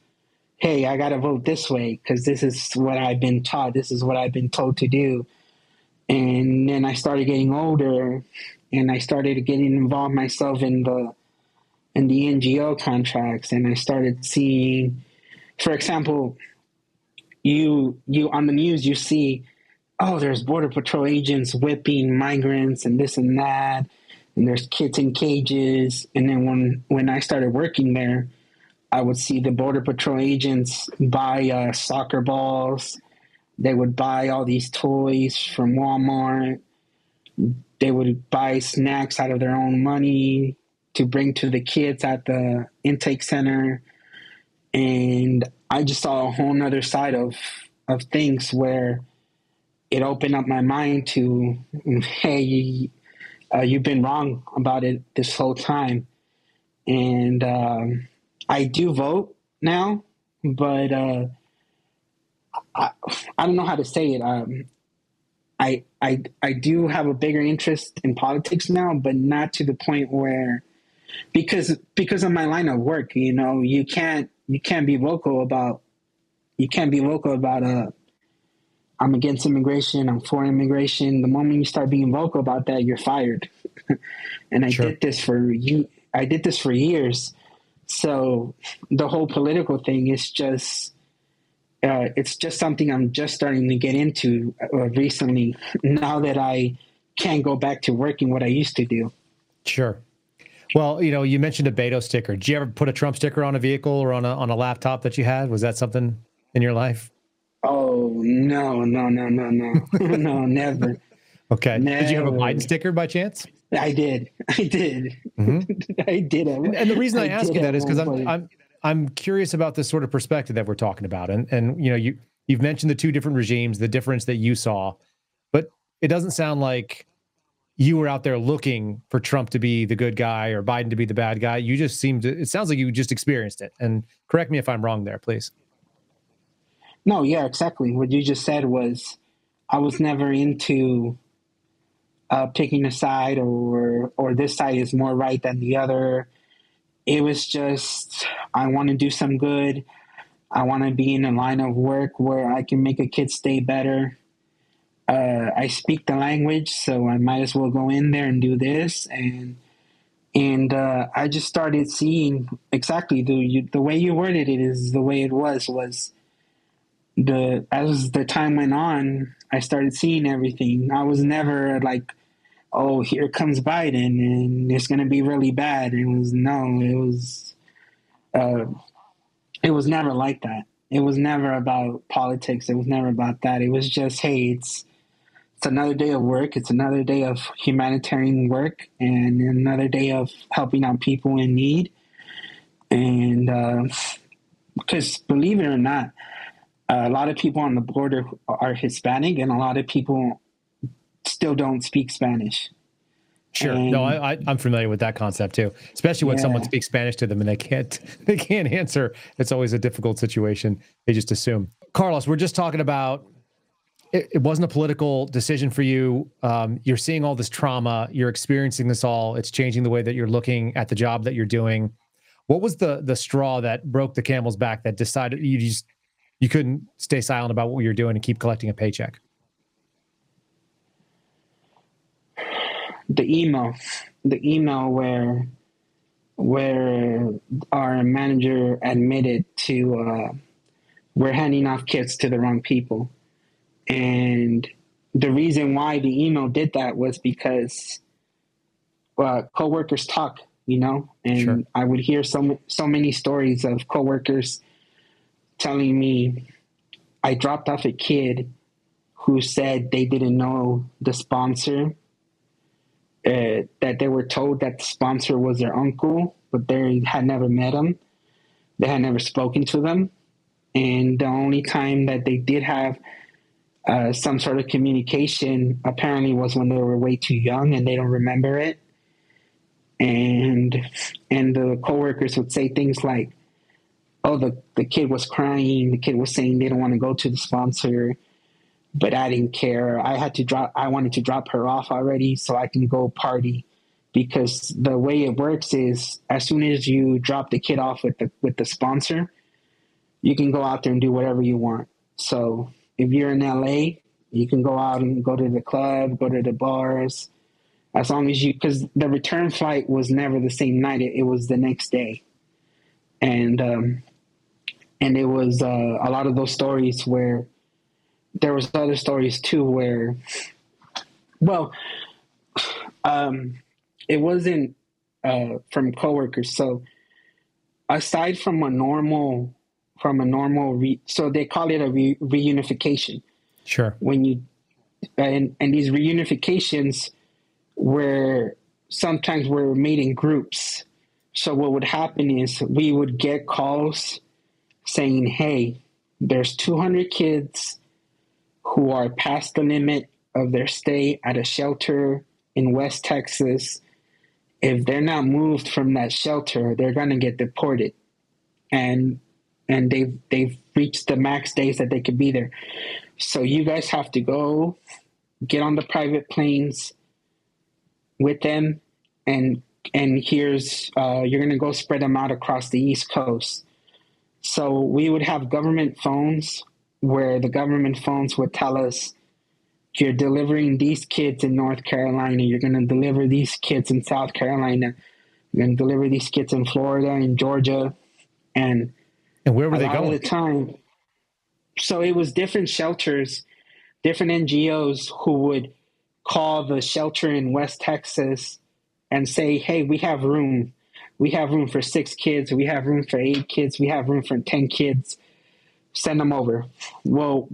hey, I got to vote this way because this is what I've been taught. This is what I've been told to do. And then I started getting older, and I started getting involved myself in the NGO contracts, and I started seeing, for example, you on the news you see, oh, there's Border Patrol agents whipping migrants and this and that, and there's kids in cages. And then when I started working there, I would see the Border Patrol agents buy soccer balls. They would buy all these toys from Walmart. They would buy snacks out of their own money to bring to the kids at the intake center. And I just saw a whole nother side of things where it opened up my mind to, hey, you've been wrong about it this whole time. And I do vote now, but I don't know how to say it. I do have a bigger interest in politics now, but not to the point where, because of my line of work, you can't be vocal about I'm against immigration, I'm for immigration. The moment you start being vocal about that, you're fired. And I did this for you. I did this for years. So the whole political thing is just, it's just something I'm just starting to get into recently, now that I can't go back to working what I used to do. Sure. Well, you know, you mentioned a Beto sticker. Did you ever put a Trump sticker on a vehicle or on a laptop that you had? Was that something in your life? Oh, no. No, never. Okay. Never. Did you have a Biden sticker by chance? I did. Mm-hmm. I did. And the reason I ask you that is because I'm curious about this sort of perspective that we're talking about. And you know, you've mentioned the two different regimes, the difference that you saw, but it doesn't sound like you were out there looking for Trump to be the good guy or Biden to be the bad guy. You just it sounds like you just experienced it. And correct me if I'm wrong there, please. No, yeah, exactly. What you just said was, I was never into picking a side or this side is more right than the other. It was just, I want to do some good. I want to be in a line of work where I can make a kid's day better. I speak the language, so I might as well go in there and do this. And I just started seeing exactly the way you worded it is the way it was as the time went on, I started seeing everything. I was never like, oh, here comes Biden and it's going to be really bad. It was never like that. It was never about politics. It was never about that. It was just, hey, it's another day of work. It's another day of humanitarian work and another day of helping out people in need. And because believe it or not, a lot of people on the border are Hispanic, and a lot of people still don't speak Spanish. Sure. And, no, I'm familiar with that concept too, especially when someone speaks Spanish to them and they can't answer. It's always a difficult situation. They just assume. Carlos, we're just talking about, it wasn't a political decision for you. You're seeing all this trauma. You're experiencing this all. It's changing the way that you're looking at the job that you're doing. What was the straw that broke the camel's back that decided you couldn't stay silent about what you're doing and keep collecting a paycheck? The email where our manager admitted to we're handing off kits to the wrong people. And the reason why the email did that was because coworkers talk, you know, and sure. I would hear so many stories of coworkers telling me, I dropped off a kid who said they didn't know the sponsor, that they were told that the sponsor was their uncle, but they had never met him. They had never spoken to them. And the only time that they did have some sort of communication apparently was when they were way too young and they don't remember it. And the coworkers would say things like, oh, the kid was crying. The kid was saying they don't want to go to the sponsor, but I didn't care. I wanted to drop her off already so I can go party, because the way it works is as soon as you drop the kid off with the sponsor, you can go out there and do whatever you want. So if you're in LA, you can go out and go to the club, go to the bars, as long as you, because the return flight was never the same night. It was the next day. And it was a lot of those stories where there was other stories too where, well, it wasn't from coworkers. So aside from so they call it a reunification. Sure. When you and these reunifications were made in groups. So what would happen is we would get calls saying, hey, there's 200 kids who are past the limit of their stay at a shelter in West Texas. If they're not moved from that shelter, they're going to get deported. And they've reached the max days that they could be there. So you guys have to go get on the private planes with them and here's you're going to go spread them out across the East Coast. So we would have government phones where the government phones would tell us, you're delivering these kids in North Carolina, you're going to deliver these kids in South Carolina, you're going to deliver these kids in Florida and Georgia. And where were they going? All the time. So it was different shelters, different NGOs who would call the shelter in West Texas and say, hey, we have room. We have room for 6 kids. We have room for 8 kids. We have room for 10 kids. Send them over. We'll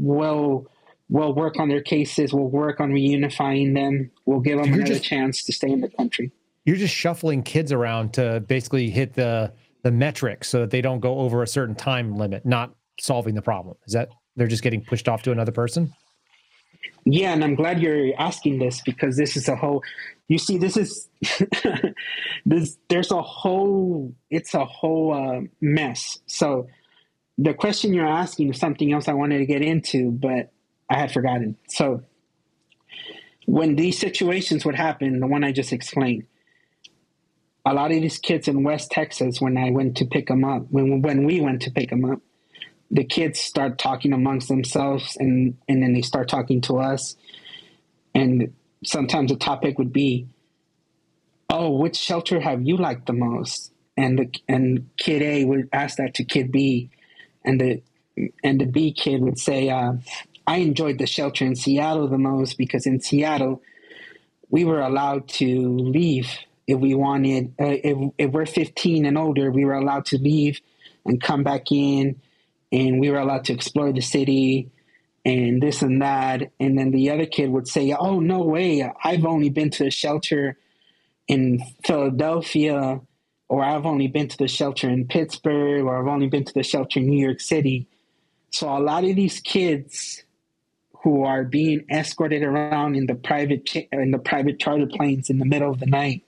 work on their cases. We'll work on reunifying them. We'll give them another chance to stay in the country. You're just shuffling kids around to basically hit the metrics so that they don't go over a certain time limit, not solving the problem. Is that they're just getting pushed off to another person? Yeah, and I'm glad you're asking this because this is a whole, you see, this is, it's a whole mess. So the question you're asking is something else I wanted to get into, but I had forgotten. So when these situations would happen, the one I just explained, a lot of these kids in West Texas, when we went to pick them up, the kids start talking amongst themselves and then they start talking to us. And sometimes the topic would be, oh, which shelter have you liked the most? And kid A would ask that to kid B, and the B kid would say, I enjoyed the shelter in Seattle the most because in Seattle, we were allowed to leave if we wanted. If we're 15 and older, we were allowed to leave and come back in, and we were allowed to explore the city and this and that. And then the other kid would say, oh, no way. I've only been to a shelter in Philadelphia, or I've only been to the shelter in Pittsburgh, or I've only been to the shelter in New York City. So a lot of these kids who are being escorted around in the private charter planes in the middle of the night,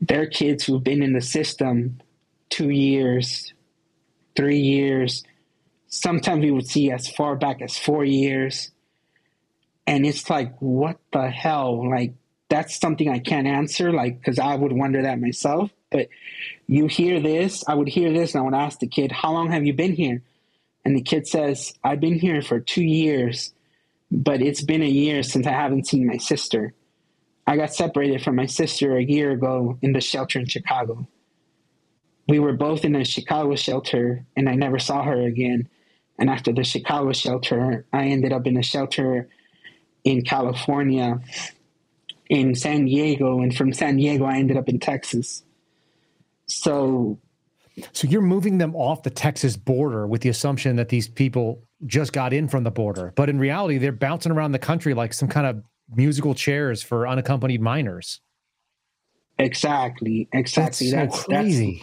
they're kids who've been in the system 2 years, 3 years. Sometimes we would see as far back as 4 years. And it's like, what the hell? Like, that's something I can't answer, like, because I would wonder that myself. But you hear this, I would hear this, and I would ask the kid, how long have you been here? And the kid says, I've been here for 2 years, but it's been a year since I haven't seen my sister. I got separated from my sister a year ago in the shelter in Chicago. We were both in a Chicago shelter, and I never saw her again. And after the Chicago shelter, I ended up in a shelter in California, in San Diego, and from San Diego, I ended up in Texas. So you're moving them off the Texas border with the assumption that these people just got in from the border. But in reality, they're bouncing around the country like some kind of musical chairs for unaccompanied minors. Exactly. That's so crazy.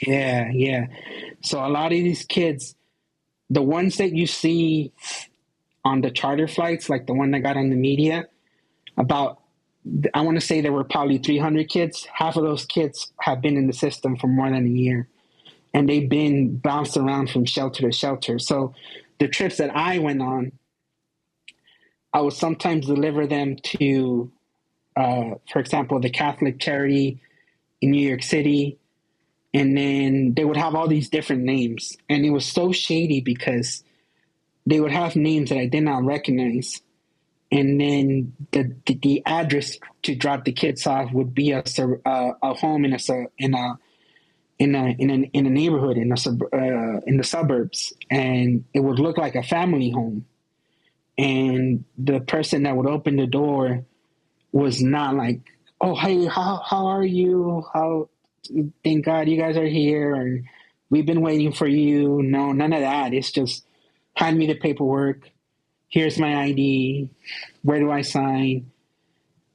Yeah. So a lot of these kids, the ones that you see on the charter flights, like the one that got on the media, about, I want to say there were probably 300 kids. Half of those kids have been in the system for more than a year, and they've been bounced around from shelter to shelter. So the trips that I went on, I would sometimes deliver them to, for example, the Catholic charity in New York City, and then they would have all these different names. And it was so shady because they would have names that I did not recognize. And then the address to drop the kids off would be a home in a neighborhood in the suburbs, and it would look like a family home. And the person that would open the door was not like, oh, hey, how are you? How, thank God you guys are here, and we've been waiting for you. No, none of that. It's just hand me the paperwork. Here's my ID. Where do I sign?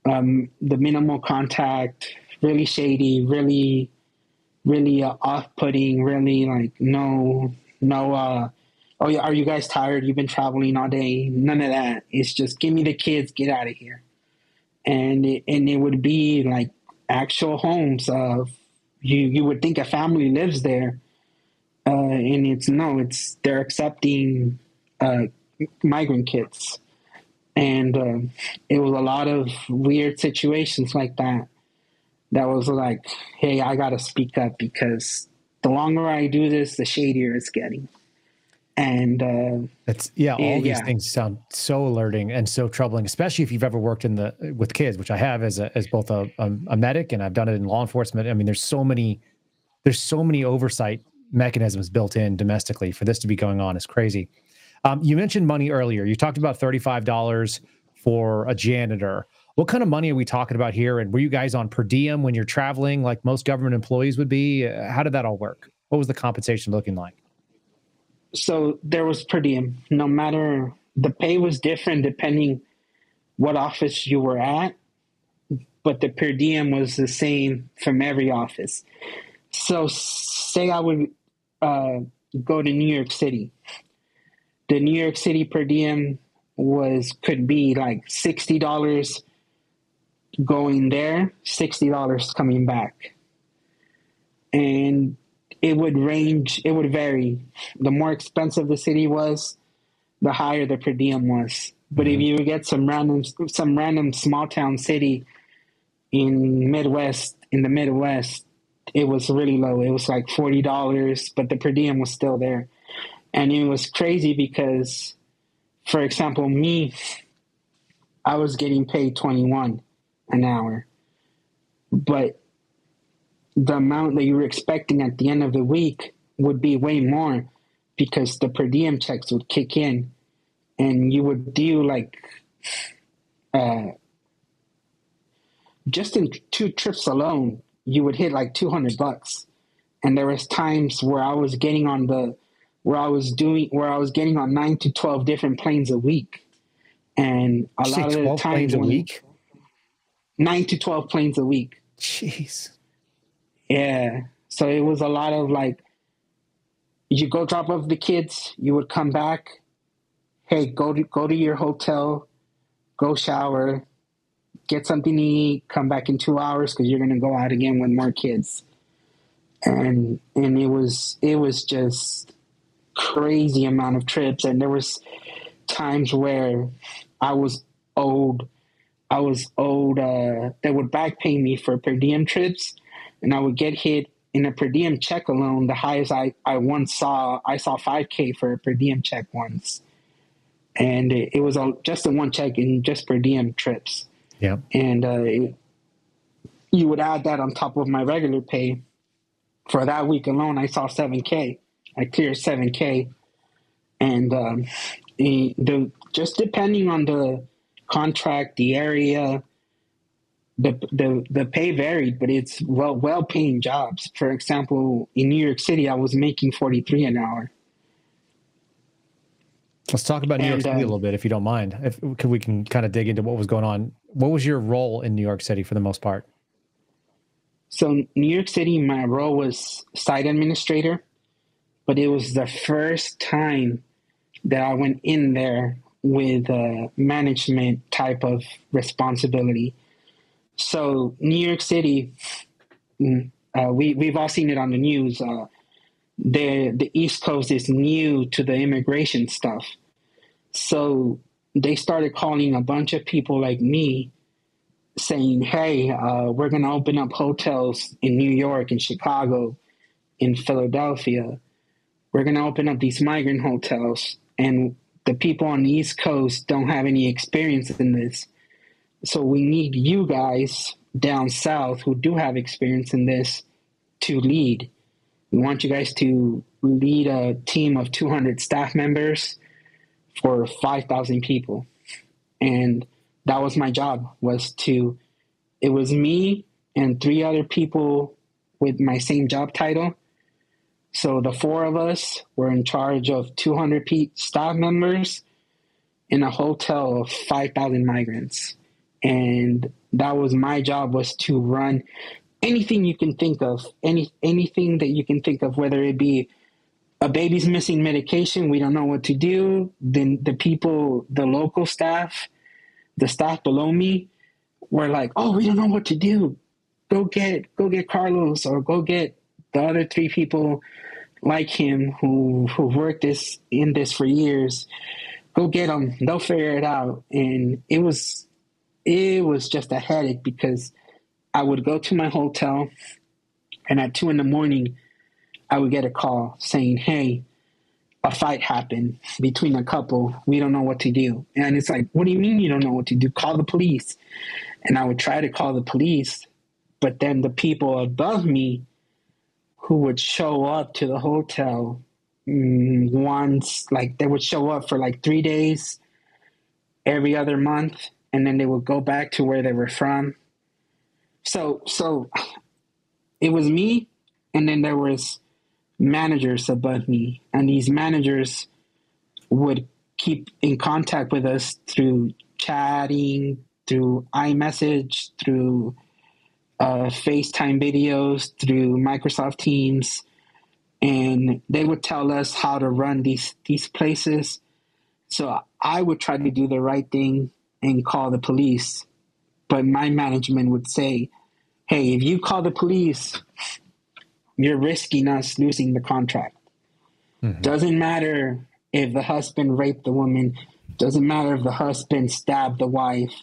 The minimal contact, really shady, really off-putting, really like no. Oh, are you guys tired? You've been traveling all day. None of that. It's just give me the kids, get out of here. And it would be like actual homes of you would think a family lives there, and it's they're accepting migrant kids, and it was a lot of weird situations like that. That was like, hey, I gotta speak up because the longer I do this, the shadier it's getting. And that's these things sound so alerting and so troubling, especially if you've ever worked in with kids, which I have as both a medic, and I've done it in law enforcement. I mean, there's so many oversight mechanisms built in domestically. For this to be going on is crazy. You mentioned money earlier. You talked about $35 for a janitor. What kind of money are we talking about here? And were you guys on per diem when you're traveling, like most government employees would be? How did that all work? What was the compensation looking like? So there was per diem. No matter, the pay was different depending what office you were at, but the per diem was the same from every office. So say I would go to New York City. The New York City per diem could be like $60 going there, $60 coming back. And it would range, it would vary. The more expensive the city was, the higher the per diem was. But if you get some random small town city in the Midwest, it was really low. It was like $40, but the per diem was still there. And it was crazy because, for example, me, I was getting paid $21 an hour, but the amount that you were expecting at the end of the week would be way more because the per diem checks would kick in, and you would do just in two trips alone, you would hit like $200. And there was times where I was getting on where I was getting on 9 to 12 different planes a week. And a lot of the times 9 to 12 planes a week. Jeez. Yeah, so it was a lot of you go drop off the kids, you would come back, hey, go to your hotel, go shower, get something to eat, come back in 2 hours because you're gonna go out again with more kids, and it was just crazy amount of trips, and there was times where I was owed. They would back pay me for per diem trips. And I would get hit in a per diem check alone. The highest I saw $5,000 for a per diem check once. And it was just a one check and just per diem trips. Yeah. And you would add that on top of my regular pay. For that week alone, I saw $7,000. I cleared $7,000. And just depending on the contract, the area, The pay varied, but it's well paying jobs. For example, in New York City, I was making $43 an hour. Let's talk about New York City a little bit, if you don't mind. If we can kind of dig into what was going on. What was your role in New York City for the most part? So New York City, my role was site administrator, but it was the first time that I went in there with a management type of responsibility. So New York City, we've all seen it on the news. The East Coast is new to the immigration stuff. So they started calling a bunch of people like me saying, hey, we're going to open up hotels in New York, in Chicago, in Philadelphia. We're going to open up these migrant hotels. And the people on the East Coast don't have any experience in this. So we need you guys down south who do have experience in this to lead. We want you guys to lead a team of 200 staff members for 5,000 people. And that was my job, it was me and 3 other people with my same job title. So the 4 of us were in charge of 200 staff members in a hotel of 5,000 migrants. And that was my job, was to run anything you can think of, anything that you can think of, whether it be a baby's missing medication, we don't know what to do. Then the people, the local staff, the staff below me were like, oh, we don't know what to do. Go get Carlos, or go get the other 3 people like him who worked in this for years. Go get them. They'll figure it out. And it was just a headache because I would go to my hotel, and at 2 in the morning, I would get a call saying, hey, a fight happened between a couple. We don't know what to do. And it's like, what do you mean you don't know what to do? Call the police. And I would try to call the police, but then the people above me who would show up to the hotel once, like they would show up for like 3 days every other month, and then they would go back to where they were from. So it was me, and then there was managers above me, and these managers would keep in contact with us through chatting, through iMessage, through FaceTime videos, through Microsoft Teams, and they would tell us how to run these places. So I would try to do the right thing and call the police, but my management would say, hey, if you call the police, you're risking us losing the contract. Mm-hmm. Doesn't matter if the husband raped the woman. Doesn't matter if the husband stabbed the wife.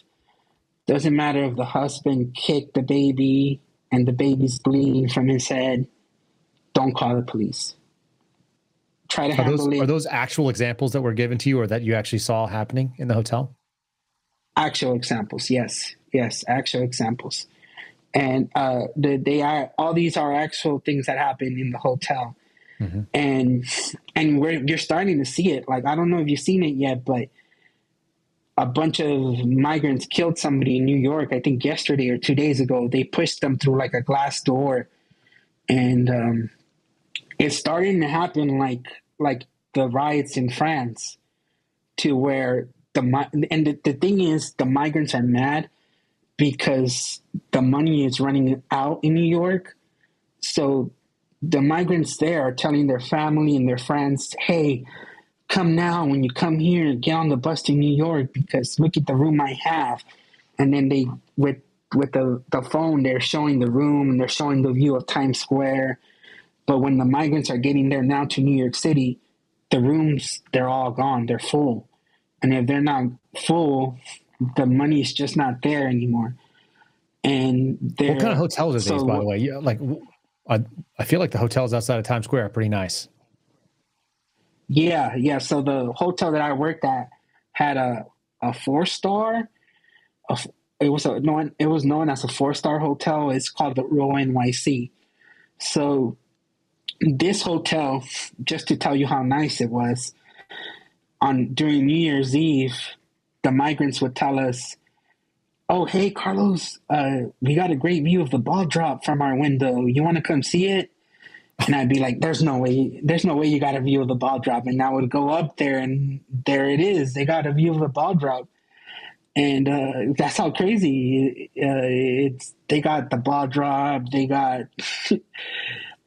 Doesn't matter if the husband kicked the baby and the baby's bleeding from his head. Don't call the police. Try to handle it. Are those actual examples that were given to you, or that you actually saw happening in the hotel? Actual examples, yes. Yes, actual examples. And they are, all these are actual things that happen in the hotel. Mm-hmm. And you're starting to see it. Like, I don't know if you've seen it yet, but a bunch of migrants killed somebody in New York, I think yesterday or 2 days ago. They pushed them through like a glass door. And it's starting to happen like the riots in France, to where the thing is, the migrants are mad because the money is running out in New York. So the migrants there are telling their family and their friends, hey, come now, when you come here, get on the bus to New York, because look at the room I have. And then they, with the phone, they're showing the room, and they're showing the view of Times Square. But when the migrants are getting there now to New York City, the rooms, they're all gone. They're full. And if they're not full, the money is just not there anymore. And what kind of hotels are these, by the way? Yeah, like I feel like the hotels outside of Times Square are pretty nice. Yeah. So the hotel that I worked at had a four-star. It was known as a four-star hotel. It's called the Row NYC. So this hotel, just to tell you how nice it was, during New Year's Eve, the migrants would tell us, oh, hey, Carlos, we got a great view of the ball drop from our window. You want to come see it? And I'd be like, there's no way you got a view of the ball drop. And I would go up there, and there it is. They got a view of the ball drop. And that's how crazy it's. They got the ball drop. They got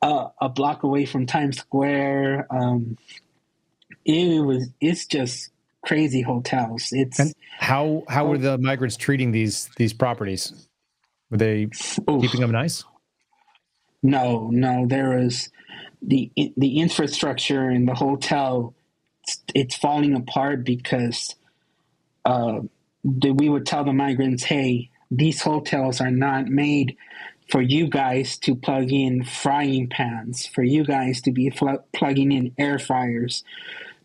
a block away from Times Square. It's just crazy hotels. And how were the migrants treating these properties? Were they keeping them nice? No. There is the infrastructure in the hotel. It's falling apart because we would tell the migrants, hey, these hotels are not made for you guys to plug in frying pans, for you guys to be plugging in air fryers,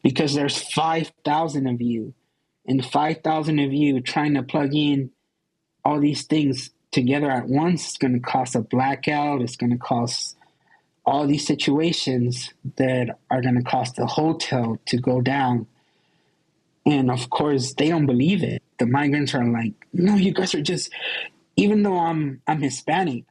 because there's 5,000 of you, and 5,000 of you trying to plug in all these things together at once. It's going to cause a blackout. It's going to cause all these situations that are going to cause the hotel to go down. And of course, they don't believe it. The migrants are like, no, you guys are just, even though I'm Hispanic,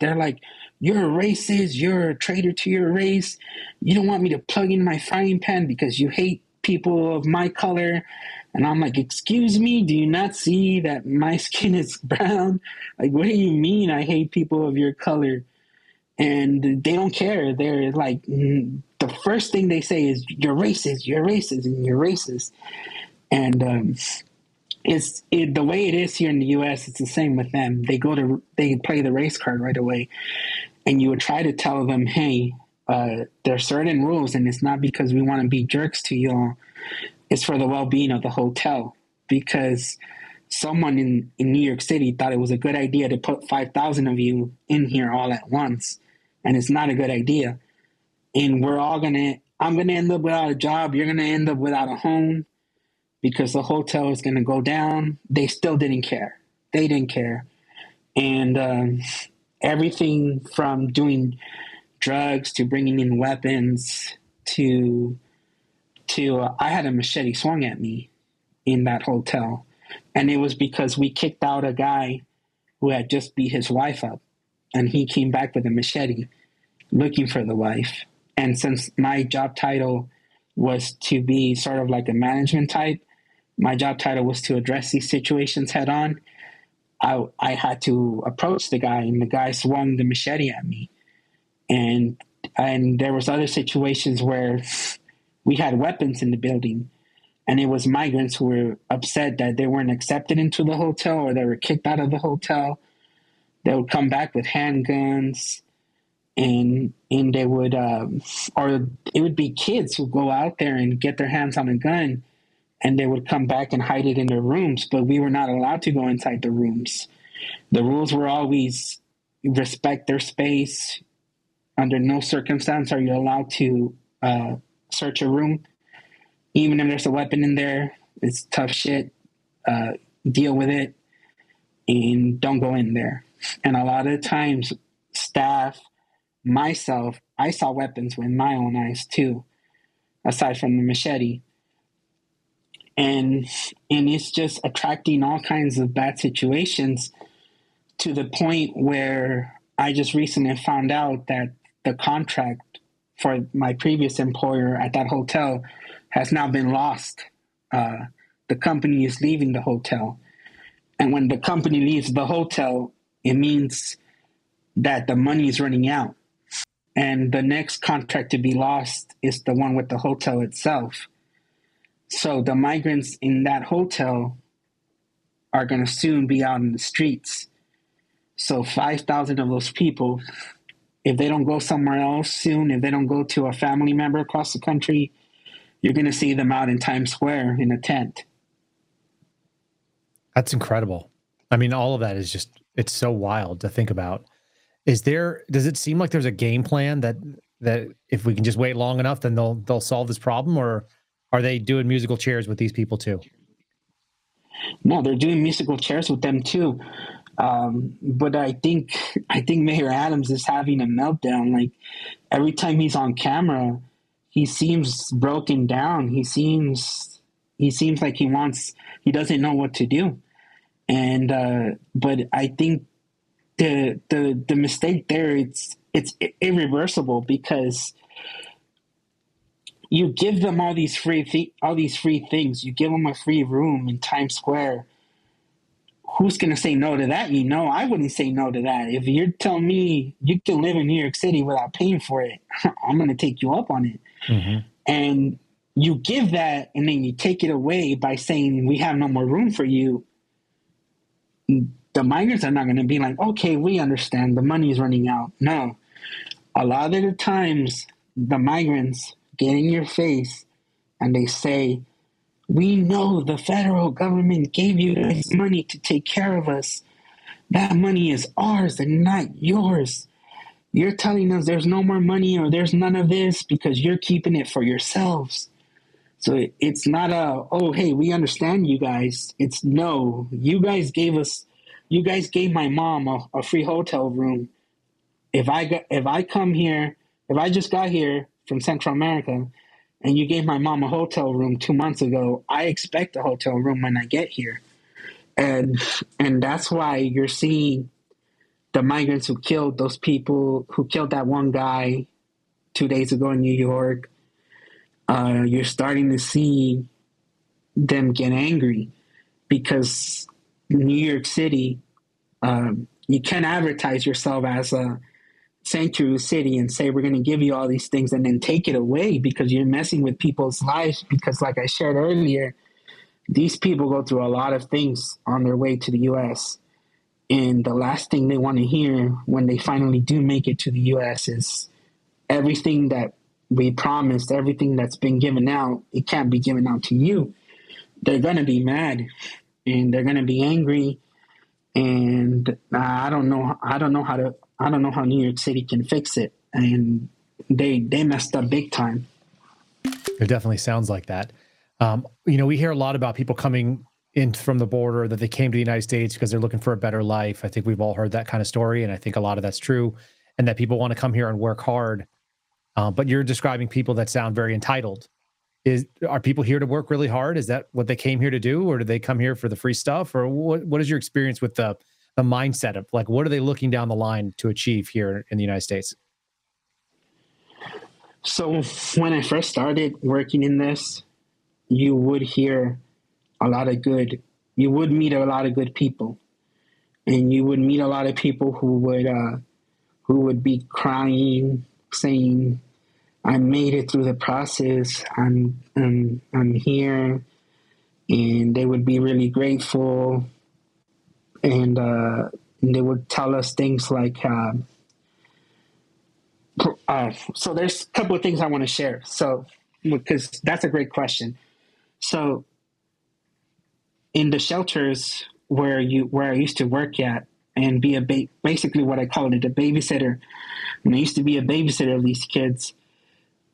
they're like, you're a racist, you're a traitor to your race. You don't want me to plug in my frying pan because you hate people of my color. And I'm like, excuse me, do you not see that my skin is brown? Like, what do you mean I hate people of your color? And they don't care. They're like, the first thing they say is, you're racist. And the way it is here in the U.S., it's the same with them. They play the race card right away. And you would try to tell them, hey, there are certain rules, and it's not because we want to be jerks to y'all. It's for the well-being of the hotel, because someone in New York City thought it was a good idea to put 5,000 of you in here all at once, and it's not a good idea. And we're all going to I'm going to end up without a job. You're going to end up without a home because the hotel is going to go down. They still didn't care. They didn't care. And everything from doing drugs to bringing in weapons to I had a machete swung at me in that hotel. And it was because we kicked out a guy who had just beat his wife up. And he came back with a machete looking for the wife. And since my job title was to be sort of like a management type, my job title was to address these situations head on. I had to approach the guy, and the guy swung the machete at me. And there was other situations where we had weapons in the building, and it was migrants who were upset that they weren't accepted into the hotel or they were kicked out of the hotel. They would come back with handguns, and they would, or it would be kids who go out there and get their hands on a gun, and they would come back and hide it in their rooms. But we were not allowed to go inside the rooms. The rules were always respect their space. Under no circumstance are you allowed to search a room. Even if there's a weapon in there, it's tough shit. Deal with it and don't go in there. And a lot of times, staff, myself, I saw weapons with my own eyes too, aside from the machete. And it's just attracting all kinds of bad situations to the point where I just recently found out that the contract for my previous employer at that hotel has now been lost. The company is leaving the hotel. And when the company leaves the hotel, it means that the money is running out. And the next contract to be lost is the one with the hotel itself. So the migrants in that hotel are going to soon be out in the streets. So 5,000 of those people, if they don't go somewhere else soon, if they don't go to a family member across the country, you're going to see them out in Times Square in a tent. That's incredible. I mean, all of that is just, it's so wild to think about. Does it seem like there's a game plan that if we can just wait long enough, then they'll solve this problem, or are they doing musical chairs with these people too? No, they're doing musical chairs with them too. But I think Mayor Adams is having a meltdown. Like every time he's on camera, he seems broken down. He seems like he doesn't know what to do. And but I think the mistake there, it's irreversible, because you give them all these free things. You give them a free room in Times Square. Who's going to say no to that? You know, I wouldn't say no to that. If you're telling me you can live in New York City without paying for it, I'm going to take you up on it. Mm-hmm. And you give that, and then you take it away by saying, we have no more room for you. The migrants are not going to be like, okay, we understand. The money is running out. No. A lot of the times, the migrants get in your face and they say, we know the federal government gave you this money to take care of us. That money is ours and not yours. You're telling us there's no more money or there's none of this because you're keeping it for yourselves. So it's not oh, hey, we understand you guys. It's no, you guys gave my mom a free hotel room. If I just got here from Central America, and you gave my mom a hotel room 2 months ago, I expect a hotel room when I get here. And that's why you're seeing the migrants who killed those people, who killed that one guy 2 days ago in New York. You're starting to see them get angry because New York City, you can't advertise yourself as a sanctuary city and say, we're going to give you all these things and then take it away, because you're messing with people's lives. Because like I shared earlier, these people go through a lot of things on their way to the U.S. And the last thing they want to hear when they finally do make it to the U.S. is everything that we promised, everything that's been given out, it can't be given out to you. They're going to be mad and they're going to be angry. And I don't know how New York City can fix it. And they messed up big time. It definitely sounds like that. We hear a lot about people coming in from the border that they came to the United States because they're looking for a better life. I think we've all heard that kind of story, and I think a lot of that's true, and that people want to come here and work hard. But you're describing people that sound very entitled. Are people here to work really hard? Is that what they came here to do, or do they come here for the free stuff? Or what is your experience with the mindset of, like, what are they looking down the line to achieve here in the United States? So when I first started working in this, you would meet a lot of good people, and you would meet a lot of people who would be crying, saying, "I made it through the process. I'm here," and they would be really grateful, and they would tell us things like. So there's a couple of things I want to share. So, because that's a great question. So in the shelters where I used to work at and be basically what I called it, a babysitter. When I used to be a babysitter of these kids,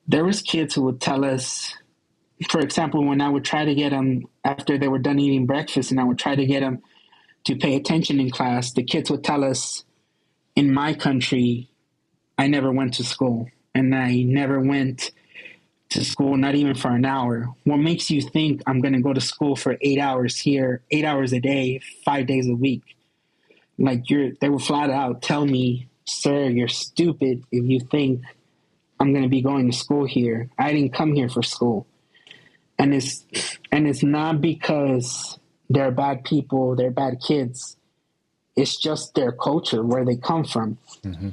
there was kids who would tell us, for example, when I would try to get them after they were done eating breakfast and I would try to get them to pay attention in class, the kids would tell us, "In my country, I never went to school, and I never went to school, not even for an hour. What makes you think I'm going to go to school for 8 hours here, 8 hours a day, 5 days a week?" Like, they will flat out tell me, "Sir, you're stupid if you think I'm going to be going to school here. I didn't come here for school." And it's not because they're bad people, they're bad kids. It's just their culture, where they come from. Mm-hmm.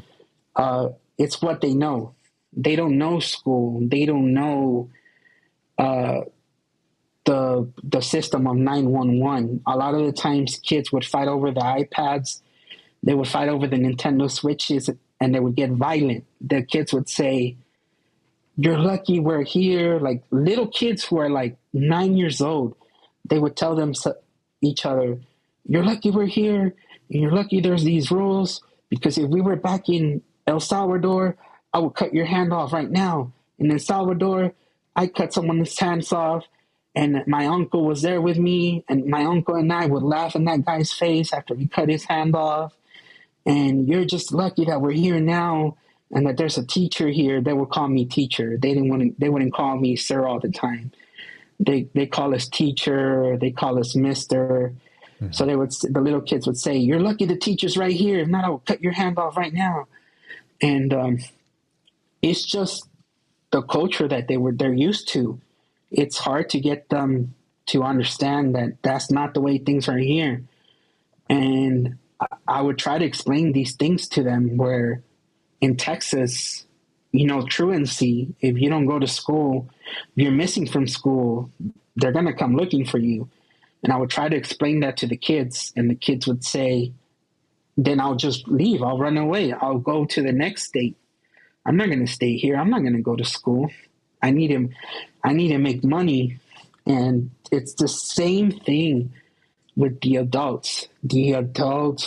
It's what they know. They don't know school. They don't know the system of 911. A lot of the times, kids would fight over the iPads. They would fight over the Nintendo Switches, and they would get violent. The kids would say, "You're lucky we're here." Like, little kids who are like 9 years old, they would tell them each other, "You're lucky we're here, and you're lucky there's these rules, because if we were back in El Salvador, I would cut your hand off right now. And in Salvador, I cut someone's hands off, and my uncle was there with me, and my uncle and I would laugh in that guy's face after we cut his hand off. And you're just lucky that we're here now and that there's a teacher here." They would call me teacher. They wouldn't call me sir all the time. They call us teacher, they call us mister. Mm-hmm. So the little kids would say, "You're lucky the teacher's right here. If not, I would cut your hand off right now." And it's just the culture that they're used to. It's hard to get them to understand that that's not the way things are here. And I would try to explain these things to them, where in Texas, truancy, if you don't go to school, you're missing from school, they're going to come looking for you. And I would try to explain that to the kids, and the kids would say, "Then I'll just leave. I'll run away. I'll go to the next state. I'm not going to stay here. I'm not going to go to school. I need to make money." And it's the same thing with the adults. The adults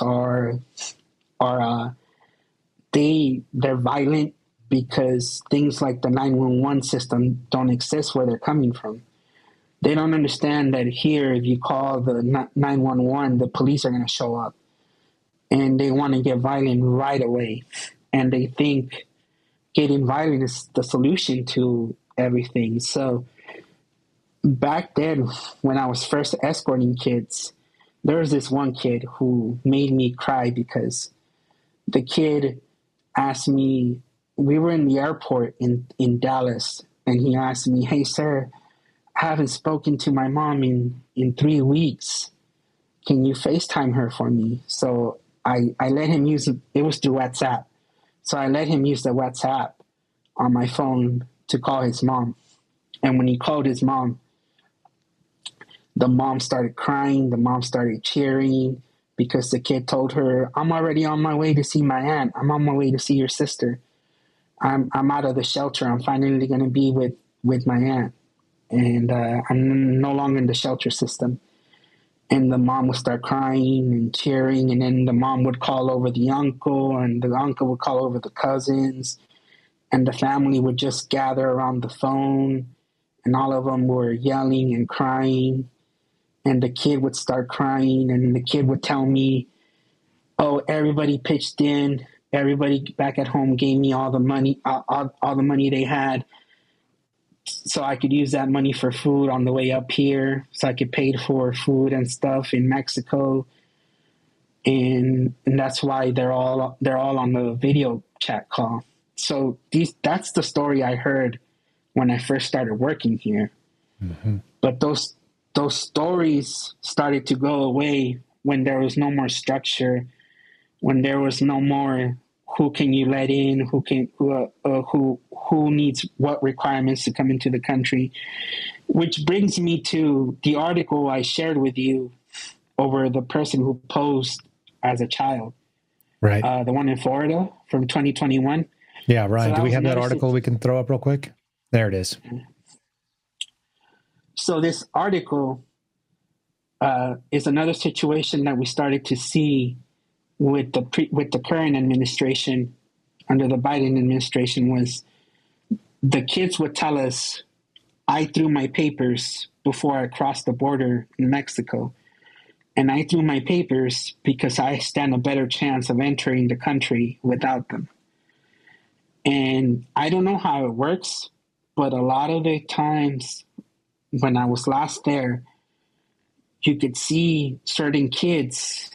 they're violent because things like the 911 system don't exist where they're coming from. They don't understand that here, if you call the 911, the police are going to show up, and they want to get violent right away. And they think getting violent is the solution to everything. So back then, when I was first escorting kids, there was this one kid who made me cry, because the kid asked me, we were in the airport in Dallas, and he asked me, "Hey, sir, I haven't spoken to my mom in 3 weeks. Can you FaceTime her for me?" So I let him use it. It was through WhatsApp. So I let him use the WhatsApp on my phone to call his mom. And when he called his mom, the mom started crying. The mom started cheering, because the kid told her, "I'm already on my way to see my aunt. I'm on my way to see your sister. I'm out of the shelter. I'm finally going to be with my aunt. And I'm no longer in the shelter system." And the mom would start crying and cheering, and then the mom would call over the uncle, and the uncle would call over the cousins, and the family would just gather around the phone, and all of them were yelling and crying, and the kid would start crying, and the kid would tell me, oh, everybody pitched in, everybody back at home gave me all the money, all the money they had, so I could use that money for food on the way up here, so I could pay for food and stuff in Mexico. And that's why they're all on the video chat call. So that's the story I heard when I first started working here. Mm-hmm. But those stories started to go away when there was no more structure, when there was no more who can you let in, who needs what requirements to come into the country. Which brings me to the article I shared with you over the person who posed as a child, right? The one in Florida from 2021. Yeah, Ryan, so do we have that article we can throw up real quick? There it is. So this article is another situation that we started to see with the current administration, under the Biden administration, was the kids would tell us, I threw my papers before I crossed the border in Mexico. And I threw my papers because I stand a better chance of entering the country without them. And I don't know how it works, but a lot of the times when I was last there, you could see certain kids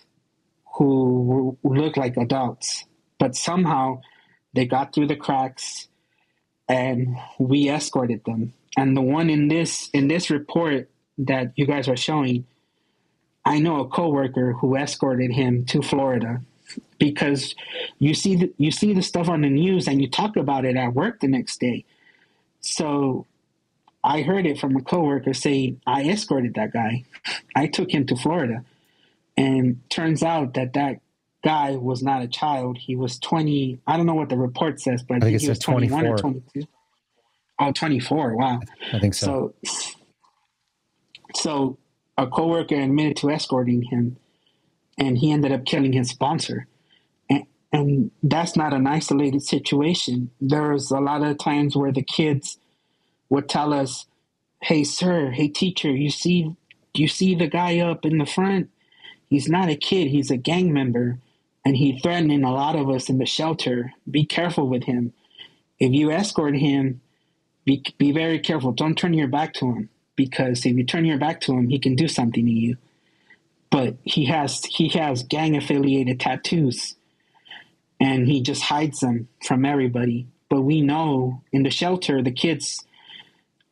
who looked like adults, but somehow they got through the cracks and we escorted them. And the one in this report that you guys are showing, I know a coworker who escorted him to Florida, because you see the stuff on the news and you talk about it at work the next day. So I heard it from a coworker saying, I escorted that guy. I took him to Florida. And turns out that guy was not a child. He was 20. I don't know what the report says, but I think he was 21 or 22. Oh, 24. Wow. I think so. So a coworker admitted to escorting him, and he ended up killing his sponsor. And that's not an isolated situation. There's a lot of times where the kids would tell us, hey, sir, hey, teacher, you see the guy up in the front? He's not a kid. He's a gang member. And he's threatening a lot of us in the shelter. Be careful with him. If you escort him, be very careful. Don't turn your back to him. Because if you turn your back to him, he can do something to you. But he has gang-affiliated tattoos, and he just hides them from everybody. But we know in the shelter, the kids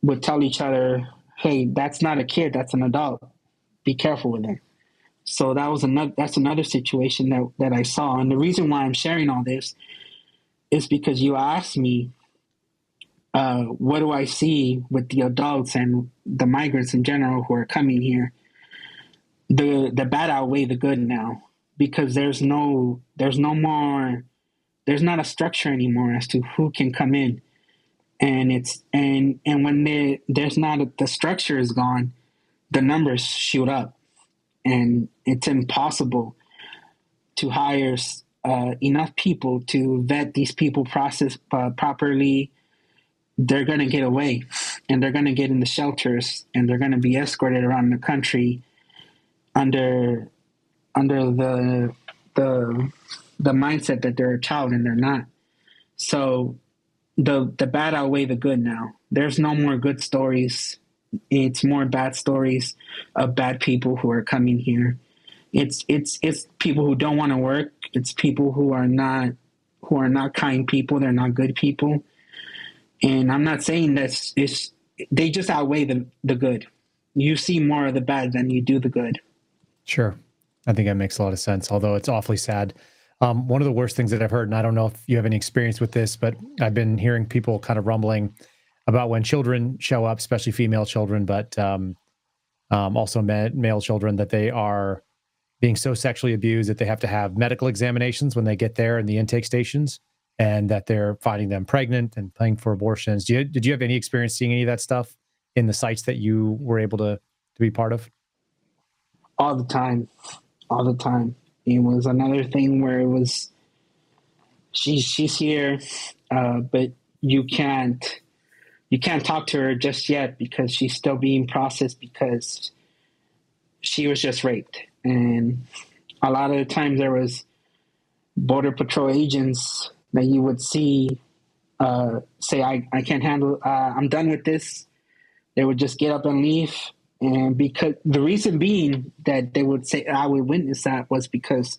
would tell each other, hey, that's not a kid, that's an adult. Be careful with him. So that's another situation that I saw. And the reason why I'm sharing all this is because you asked me, what do I see with the adults and the migrants in general who are coming here? The bad outweigh the good now, because there's not a structure anymore as to who can come in, and when there's not the structure is gone, the numbers shoot up, and it's impossible to hire enough people to vet these people properly. They're going to get away, and they're going to get in the shelters, and they're going to be escorted around the country under the mindset that they're a child and they're not. So the bad outweigh the good now. There's no more good stories. It's more bad stories of bad people who are coming here. It's people who don't want to work. It's people who are not kind people. They're not good people. And I'm not saying that they just outweigh the good. You see more of the bad than you do the good. Sure. I think that makes a lot of sense, although it's awfully sad. One of the worst things that I've heard, and I don't know if you have any experience with this, but I've been hearing people kind of rumbling about when children show up, especially female children, but also male children, that they are being so sexually abused that they have to have medical examinations when they get there in the intake stations, and that they're finding them pregnant and paying for abortions. Did you have any experience seeing any of that stuff in the sites that you were able to be part of? All the time. It was another thing where it was, she's here, but you can't you can't talk to her just yet because she's still being processed because she was just raped. And a lot of the times there was Border Patrol agents that you would see say, I can't handle, I'm done with this. They would just get up and leave. And because the reason being that they would say, I would witness that, was because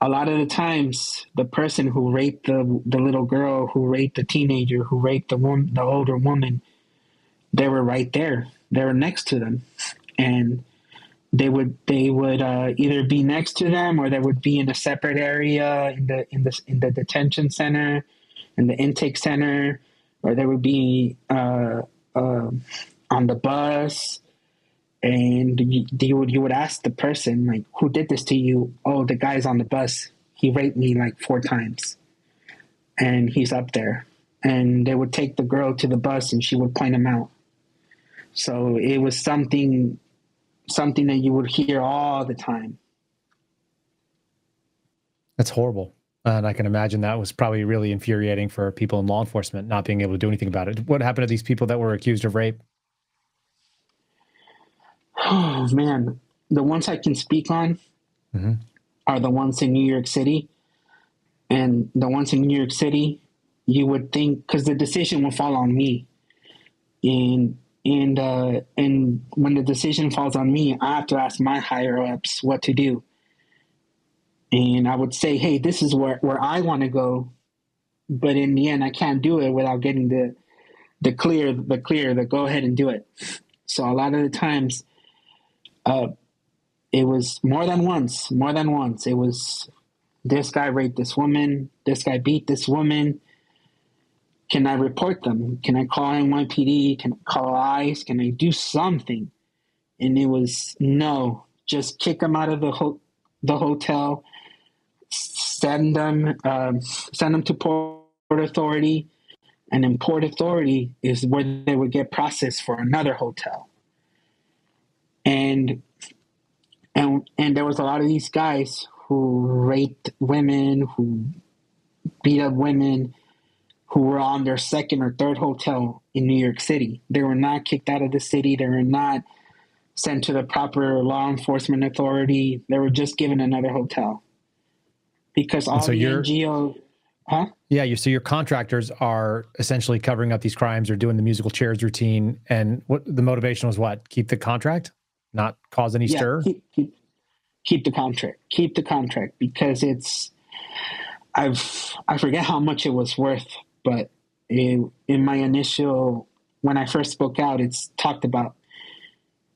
a lot of the times the person who raped the little girl, who raped the teenager, who raped the older woman, they were right there. They were next to them. And they would either be next to them, or they would be in a separate area in the detention center, in the intake center, or they would be on the bus. And you would ask the person, like, who did this to you? Oh, the guy's on the bus. He raped me like 4 times. And he's up there. And they would take the girl to the bus and she would point him out. So it was something that you would hear all the time. That's horrible. And I can imagine that was probably really infuriating for people in law enforcement, not being able to do anything about it. What happened to these people that were accused of rape? Oh, man, the ones I can speak on are the ones in New York City. And the ones in New York City, you would think, because the decision will fall on me. And when the decision falls on me, I have to ask my higher-ups what to do. And I would say, hey, this is where I want to go. But in the end, I can't do it without getting the go ahead and do it. So a lot of the times... it was more than once. It was, this guy raped this woman. This guy beat this woman. Can I report them? Can I call NYPD? Can I call ICE? Can I do something? And it was, no, just kick them out of the hotel, send them to Port Authority. And then Port Authority is where they would get processed for another hotel. And there was a lot of these guys who raped women, who beat up women, who were on their second or third hotel in New York City. They were not kicked out of the city. They were not sent to the proper law enforcement authority. They were just given another hotel. Because all the NGO... Huh? Yeah, so your contractors are essentially covering up these crimes or doing the musical chairs routine. And what the motivation was, what? Keep the contract? Not cause any stir? Keep the contract. Keep the contract, because it's, I forget how much it was worth, but in my initial, when I first spoke out, it's talked about,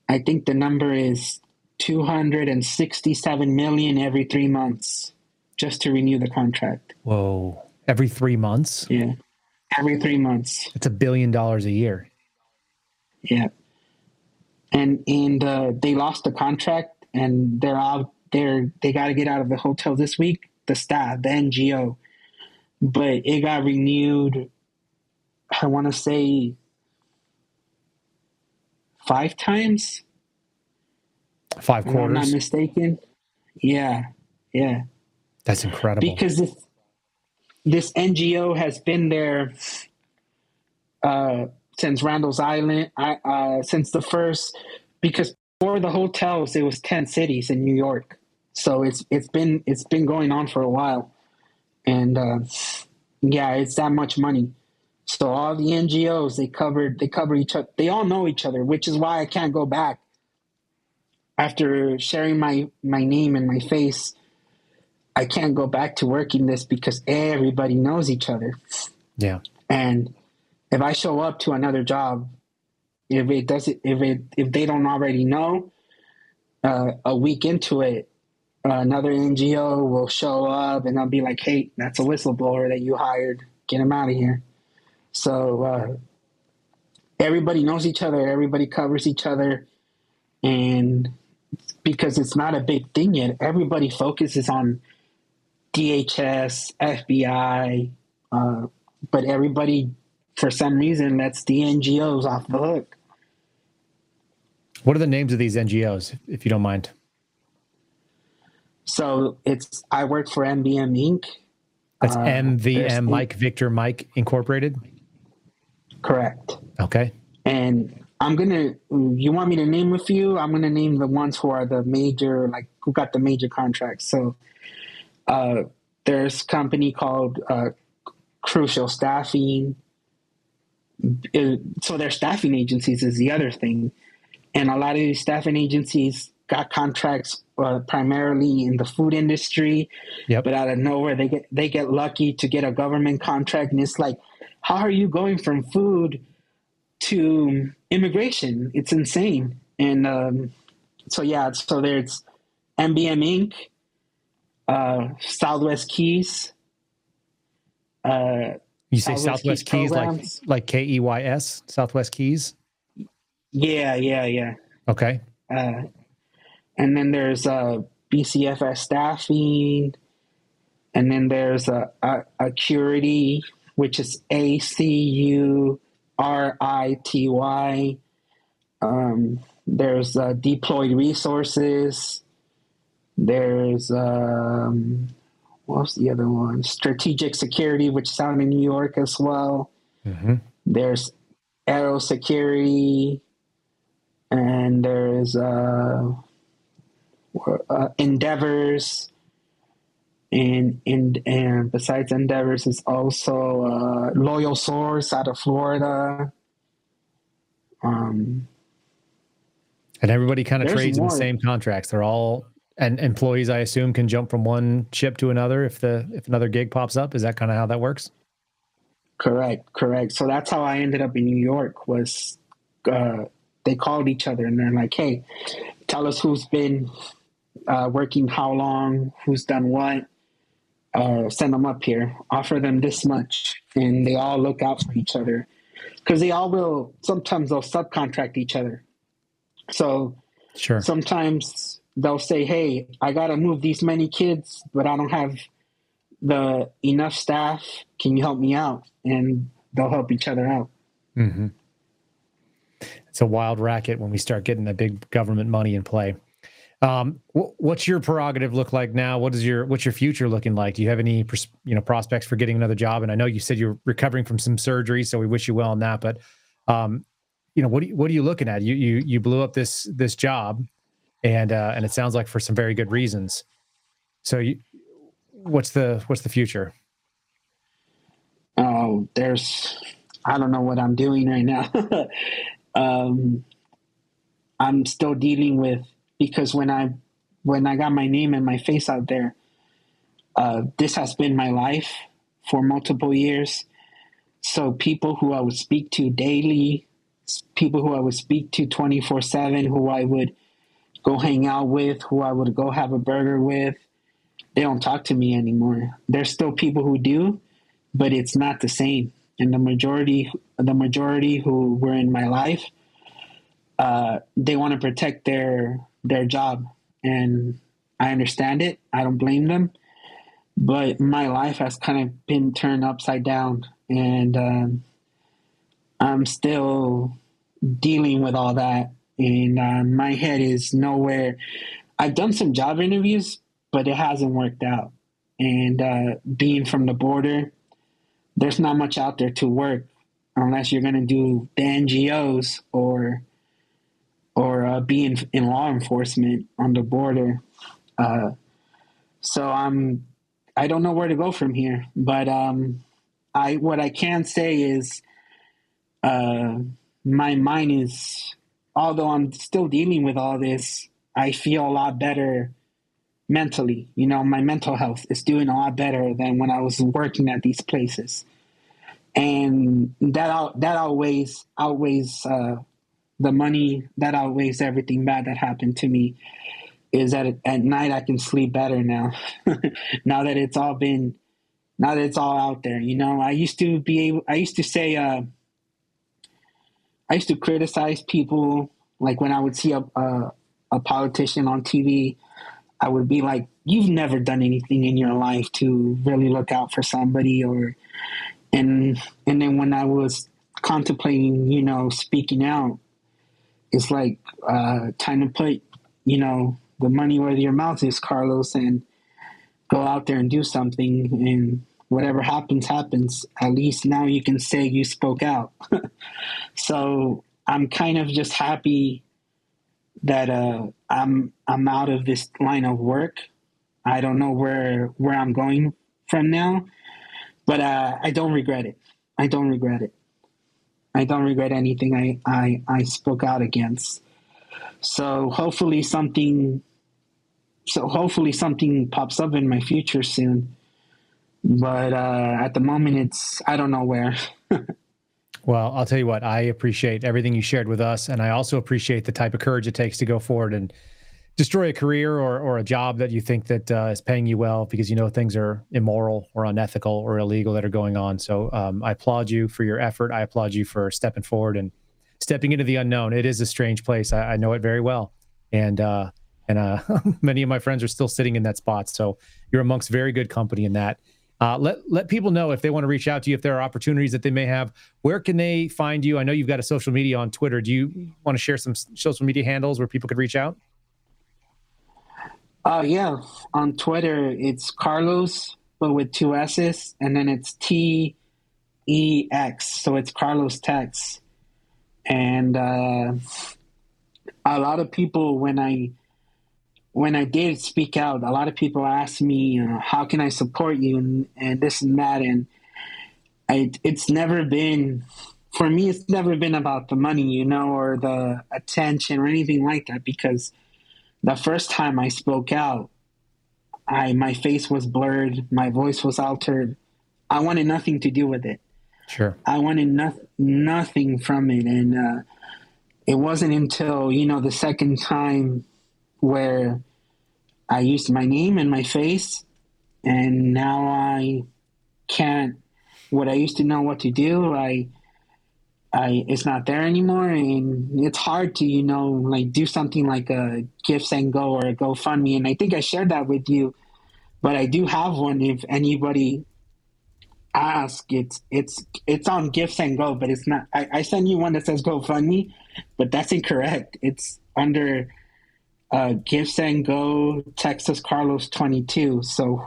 I think the number is $267 million every 3 months just to renew the contract. Whoa. Every 3 months? Yeah. Every 3 months. It's $1 billion a year. Yeah. And they lost the contract, and they're out there. They got to get out of the hotel this week, the staff, the NGO. But it got renewed, I want to say, 5 times? 5 quarters? If I'm not mistaken. Yeah. That's incredible. Because this NGO has been there since Randall's Island, since the first, because for the hotels, it was 10 cities in New York. So it's been going on for a while. And it's that much money. So all the NGOs, they cover each other. They all know each other, which is why I can't go back. After sharing my name and my face, I can't go back to working this because everybody knows each other. Yeah. And if I show up to another job, if they don't already know, a week into it, another NGO will show up and I'll be like, hey, that's a whistleblower that you hired. Get him out of here. So everybody knows each other. Everybody covers each other. And because it's not a big thing yet, everybody focuses on DHS, FBI, but everybody... for some reason, lets the NGOs off the hook. What are the names of these NGOs, if you don't mind? So I work for MVM Inc. That's MVM, Mike Victor Mike Incorporated? Correct. Okay. And you want me to name a few? I'm going to name the ones who are the major, like who got the major contracts. So there's a company called Crucial Staffing. So their staffing agencies is the other thing. And a lot of these staffing agencies got contracts primarily in the food industry, yep. But out of nowhere, they get lucky to get a government contract. And it's like, how are you going from food to immigration? It's insane. And so there's MVM Inc, Southwest Keys. You say Southwest Keys like KEYS, Southwest Keys? Yeah. Okay. And then there's BCFS Staffing, and then there's Acurity, which is Acurity. There's Deployed Resources. There's what's the other one? Strategic Security, which is out in New York as well. Mm-hmm. There's Aero Security, and there's Endeavors, and besides Endeavors is also Loyal Source out of Florida. And everybody kind of trades in the same contracts. They're all, and employees, I assume, can jump from one ship to another if another gig pops up. Is that kind of how that works? Correct. So that's how I ended up in New York. Was they called each other and they're like, "Hey, tell us who's been working how long, who's done what, send them up here, offer them this much," and they all look out for each other because they all will. Sometimes they'll subcontract each other. So sure. Sometimes they'll say, "Hey, I got to move these many kids, but I don't have the enough staff. Can you help me out?" And they'll help each other out. Mm-hmm. It's a wild racket when we start getting the big government money in play. What's your prerogative look like now? What's your future looking like? Do you have any prospects for getting another job? And I know you said you're recovering from some surgery, so we wish you well on that. But what are you looking at? You blew up this job, and it sounds like for some very good reasons. So what's the future? Oh, I don't know what I'm doing right now. I'm still dealing with, because when I got my name and my face out there, this has been my life for multiple years. So people who I would speak to daily, people who I would speak to 24/7, who I would go hang out with, who I would go have a burger with, they don't talk to me anymore. There's still people who do, but it's not the same. And the majority who were in my life, they want to protect their job, and I understand it. I don't blame them, but my life has kind of been turned upside down, and I'm still dealing with all that. And my head is nowhere. I've done some job interviews, but it hasn't worked out. And being from the border, there's not much out there to work unless you're going to do the NGOs or be in law enforcement on the border. So I don't know where to go from here. But what I can say is my mind is, although I'm still dealing with all this, I feel a lot better mentally. My mental health is doing a lot better than when I was working at these places. And that outweighs the money, that outweighs everything bad that happened to me, is that at night I can sleep better now. Now that it's all out there. I used to criticize people, like when I would see a politician on TV, I would be like, "You've never done anything in your life to really look out for somebody," and then when I was contemplating, speaking out, it's like time to put, the money where your mouth is, Carlos, and go out there and do something. And whatever happens, happens. At least now you can say you spoke out. So I'm kind of just happy that I'm out of this line of work. I don't know where I'm going from now, but I don't regret it. I don't regret it. I don't regret anything I spoke out against. So hopefully something pops up in my future soon. But at the moment, it's I don't know where. Well, I'll tell you what, I appreciate everything you shared with us. And I also appreciate the type of courage it takes to go forward and destroy a career or a job that you think that is paying you well because you know things are immoral or unethical or illegal that are going on. So I applaud you for your effort. I applaud you for stepping forward and stepping into the unknown. It is a strange place. I know it very well. And many of my friends are still sitting in that spot. So you're amongst very good company in that. Let people know if they want to reach out to you, if there are opportunities that they may have, where can they find you? I know you've got a social media on Twitter. Do you want to share some social media handles where people could reach out? Yeah. On Twitter, it's Carlos, but with two S's, and then it's TEX. So it's Carlos Tex. And a lot of people, when I did speak out, a lot of people asked me, you know, how can I support you and this and that. And it's never been, for me, it's never been about the money, you know, or the attention or anything like that. Because the first time I spoke out, my face was blurred. My voice was altered. I wanted nothing to do with it. Sure. I wanted nothing from it. And it wasn't until, you know, the second time where I used my name and my face, and now I can't. What I used to know what to do, I it's not there anymore, and it's hard to, you know, like do something like a Gifts and Go or a GoFundMe. And I think I shared that with you, but I do have one. If anybody asks, it's on Gifts and Go, but it's not. I send you one that says GoFundMe, but that's incorrect. It's under. Gifts and Go, Texas Carlos 22. So,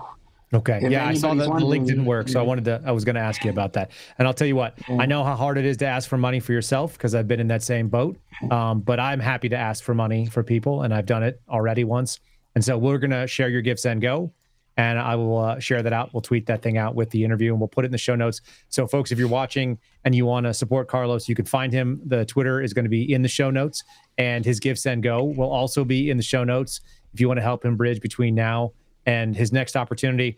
okay, yeah, I saw that the link didn't work, so I was going to ask you about that. And I'll tell you what, I know how hard it is to ask for money for yourself because I've been in that same boat. But I'm happy to ask for money for people, and I've done it already once. And so we're going to share your Gifts and Go, and I will share that out. We'll tweet that thing out with the interview, and we'll put it in the show notes. So, folks, if you're watching and you want to support Carlos, you can find him. The Twitter is going to be in the show notes, and his Gifts and Go will also be in the show notes if you want to help him bridge between now and his next opportunity.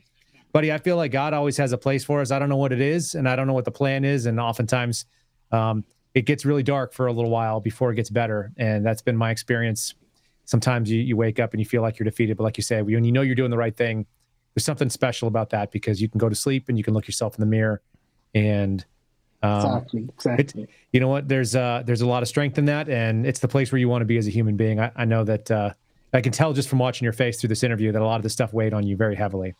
Buddy, I feel like God always has a place for us. I don't know what it is, and I don't know what the plan is, and oftentimes it gets really dark for a little while before it gets better, and that's been my experience. Sometimes you wake up and you feel like you're defeated, but like you say, when you know you're doing the right thing, there's something special about that because you can go to sleep and you can look yourself in the mirror. And exactly. You know what? There's a lot of strength in that, and it's the place where you want to be as a human being. I know that I can tell just from watching your face through this interview that a lot of this stuff weighed on you very heavily.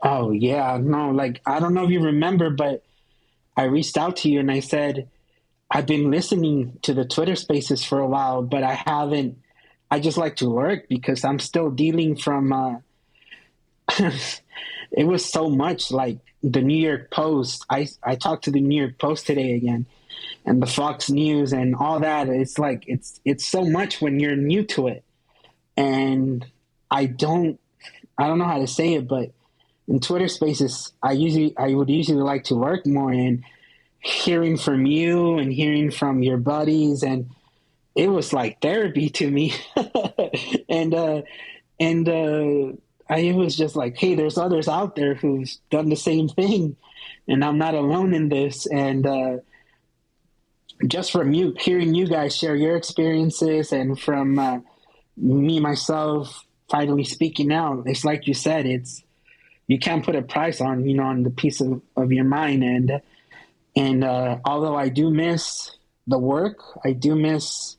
Oh, yeah. No, like, I don't know if you remember, but I reached out to you and I said, I've been listening to the Twitter Spaces for a while, but I haven't. I just like to lurk because I'm still dealing from it was so much. Like the New York Post, I talked to the New York Post today again, and the Fox News and all that. It's like it's so much when you're new to it, and I don't know how to say it, but in Twitter Spaces, I would usually like to lurk more, and hearing from you and hearing from your buddies, and it was like therapy to me. It was just like, hey, there's others out there who's done the same thing, and I'm not alone in this. And just from you, hearing you guys share your experiences, and from me, myself, finally speaking out, it's like you said, it's you can't put a price on, you know, on the peace of your mind. And although I do miss the work, I do miss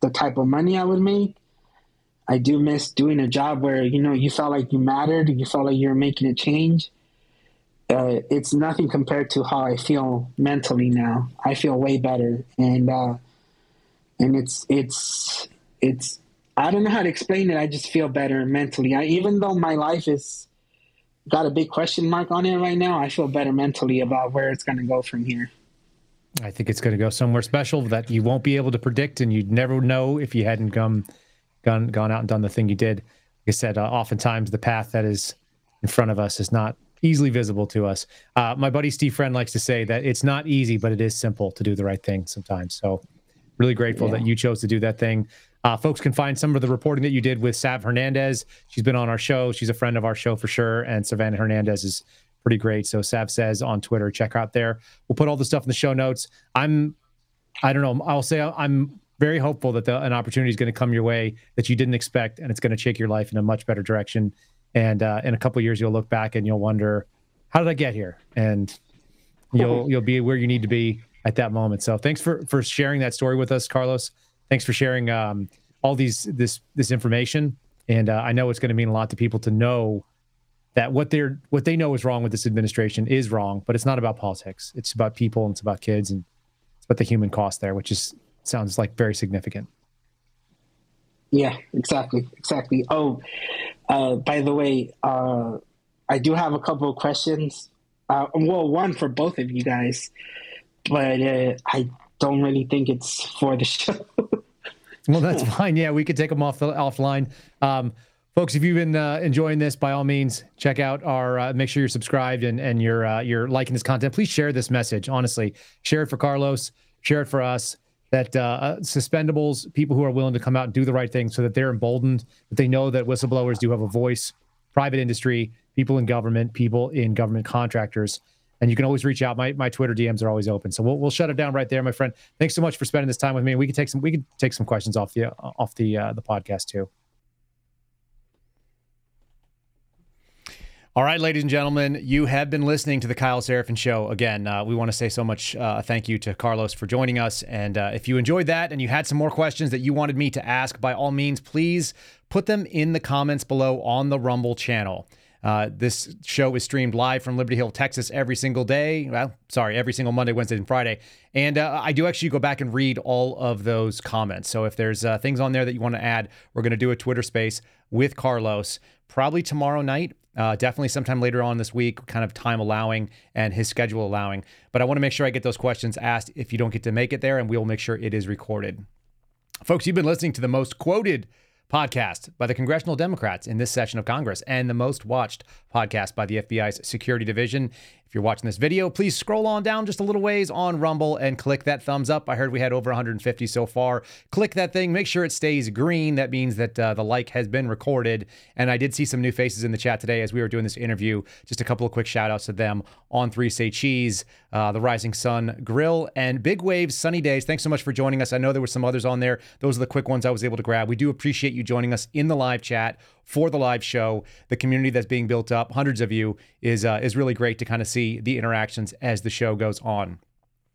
the type of money I would make. I do miss doing a job where, you know, you felt like you mattered, you felt like you were making a change. It's nothing compared to how I feel mentally now. I feel way better. And I don't know how to explain it. I just feel better mentally. Even though my life is got a big question mark on it right now. I feel better mentally about where it's going to go from here. I think it's going to go somewhere special that you won't be able to predict, and you'd never know if you hadn't gone out and done the thing you did. Like I said, oftentimes the path that is in front of us is not easily visible to us. My buddy Steve Friend likes to say that it's not easy, but it is simple to do the right thing sometimes. So really grateful that you chose to do that thing. Folks can find some of the reporting that you did with Sav Hernandez. She's been on our show. She's a friend of our show for sure. And Savannah Hernandez is pretty great. So Sav Says on Twitter, check out there. We'll put all the stuff in the show notes. I'm very hopeful that an opportunity is going to come your way that you didn't expect, and it's going to take your life in a much better direction. And in a couple of years, you'll look back and you'll wonder, how did I get here? And you'll be where you need to be at that moment. So thanks for sharing that story with us, Carlos. Thanks for sharing all this information. And I know it's going to mean a lot to people to know that what they know is wrong with this administration is wrong, but it's not about politics. It's about people and it's about kids and it's about the human cost there, which sounds like very significant. Yeah, exactly. Oh, by the way, I do have a couple of questions. One for both of you guys, but I don't really think it's for the show. Well, that's fine. Yeah, we could take them offline. Folks, if you've been enjoying this, by all means, check out our. Make sure you're subscribed and you're liking this content. Please share this message. Honestly, share it for Carlos. Share it for us. That suspendables, people who are willing to come out and do the right thing so that they're emboldened, that they know that whistleblowers do have a voice, private industry, people in government contractors. And you can always reach out. My Twitter DMs are always open. So we'll shut it down right there, my friend. Thanks so much for spending this time with me. And we can take some questions off the podcast too. All right, ladies and gentlemen, you have been listening to the Kyle Serafin Show. Again, we want to say so much thank you to Carlos for joining us. And if you enjoyed that and you had some more questions that you wanted me to ask, by all means, please put them in the comments below on the Rumble channel. This show is streamed live from Liberty Hill, Texas every single Monday, Wednesday, and Friday. And I do actually go back and read all of those comments. So if there's things on there that you want to add, we're going to do a Twitter space with Carlos probably tomorrow night. Definitely sometime later on this week, kind of time allowing and his schedule allowing. But I want to make sure I get those questions asked if you don't get to make it there, and we'll make sure it is recorded. Folks, you've been listening to the most quoted podcast by the congressional Democrats in this session of Congress and the most watched podcast by the FBI's security division. If you're watching this video, please scroll on down just a little ways on Rumble and click that thumbs up. I heard we had over 150 so far. Click that thing. Make sure it stays green. That means that the like has been recorded. And I did see some new faces in the chat today as we were doing this interview. Just a couple of quick shout outs to them on 3 Say Cheese, the Rising Sun Grill, and Big Waves Sunny Days. Thanks so much for joining us. I know there were some others on there. Those are the quick ones I was able to grab. We do appreciate you joining us in the live chat for the live show. The community that's being built up, hundreds of you, is really great to kind of see the interactions as the show goes on.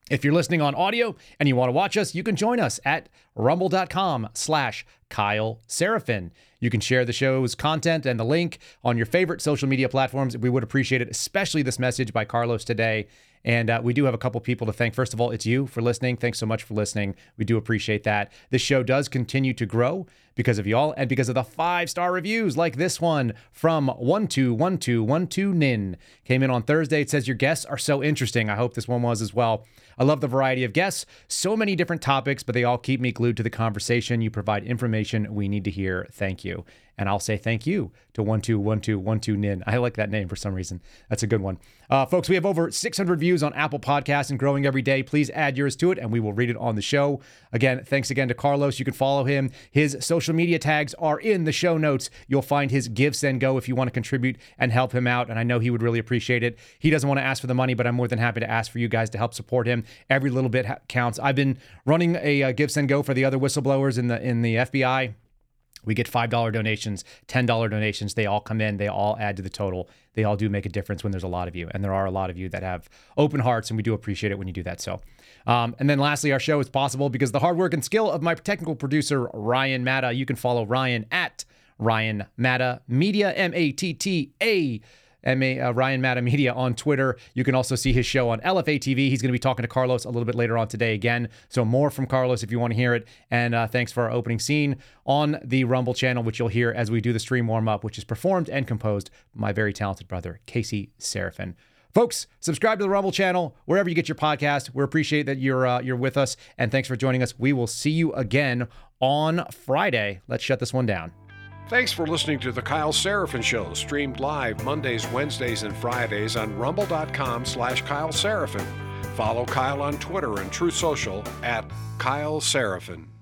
If you're listening on audio and you want to watch us, you can join us at rumble.com/Kyle Serafin. You can share the show's content and the link on your favorite social media platforms. We would appreciate it, especially this message by Carlos today. And we do have a couple people to thank. First of all, it's you for listening. Thanks so much for listening. We do appreciate that. This show does continue to grow because of y'all and because of the 5-star reviews like this one from 121212Nin. Came in on Thursday. It says, your guests are so interesting. I hope this one was as well. I love the variety of guests. So many different topics, but they all keep me glued to the conversation. You provide information we need to hear. Thank you. And I'll say thank you to 121212Nin. I like that name for some reason. That's a good one. Folks, we have over 600 views on Apple Podcasts and growing every day. Please add yours to it, and we will read it on the show. Again, thanks again to Carlos. You can follow him. His social media tags are in the show notes. You'll find his Give, Send, Go if you want to contribute and help him out, and I know he would really appreciate it. He doesn't want to ask for the money, but I'm more than happy to ask for you guys to help support him. Every little bit counts. I've been running a Give, Send, Go for the other whistleblowers in the FBI. We get $5 donations, $10 donations. They all come in. They all add to the total. They all do make a difference when there's a lot of you. And there are a lot of you that have open hearts, and we do appreciate it when you do that. So, and then lastly, our show is possible because the hard work and skill of my technical producer, Ryan Matta. You can follow Ryan at Ryan Matta Media, M-A-T-T-A. Ryan Matta Media on Twitter. You can also see his show on LFATV. He's going to be talking to Carlos a little bit later on today again. So more from Carlos if you want to hear it. And thanks for our opening scene on the Rumble channel, which you'll hear as we do the stream warm-up, which is performed and composed by my very talented brother, Casey Serafin. Folks, subscribe to the Rumble channel, wherever you get your podcast. We appreciate that you're with us, and thanks for joining us. We will see you again on Friday. Let's shut this one down. Thanks for listening to The Kyle Serafin Show, streamed live Mondays, Wednesdays, and Fridays on rumble.com/Kyle Serafin. Follow Kyle on Twitter and TruthSocial at Kyle Serafin.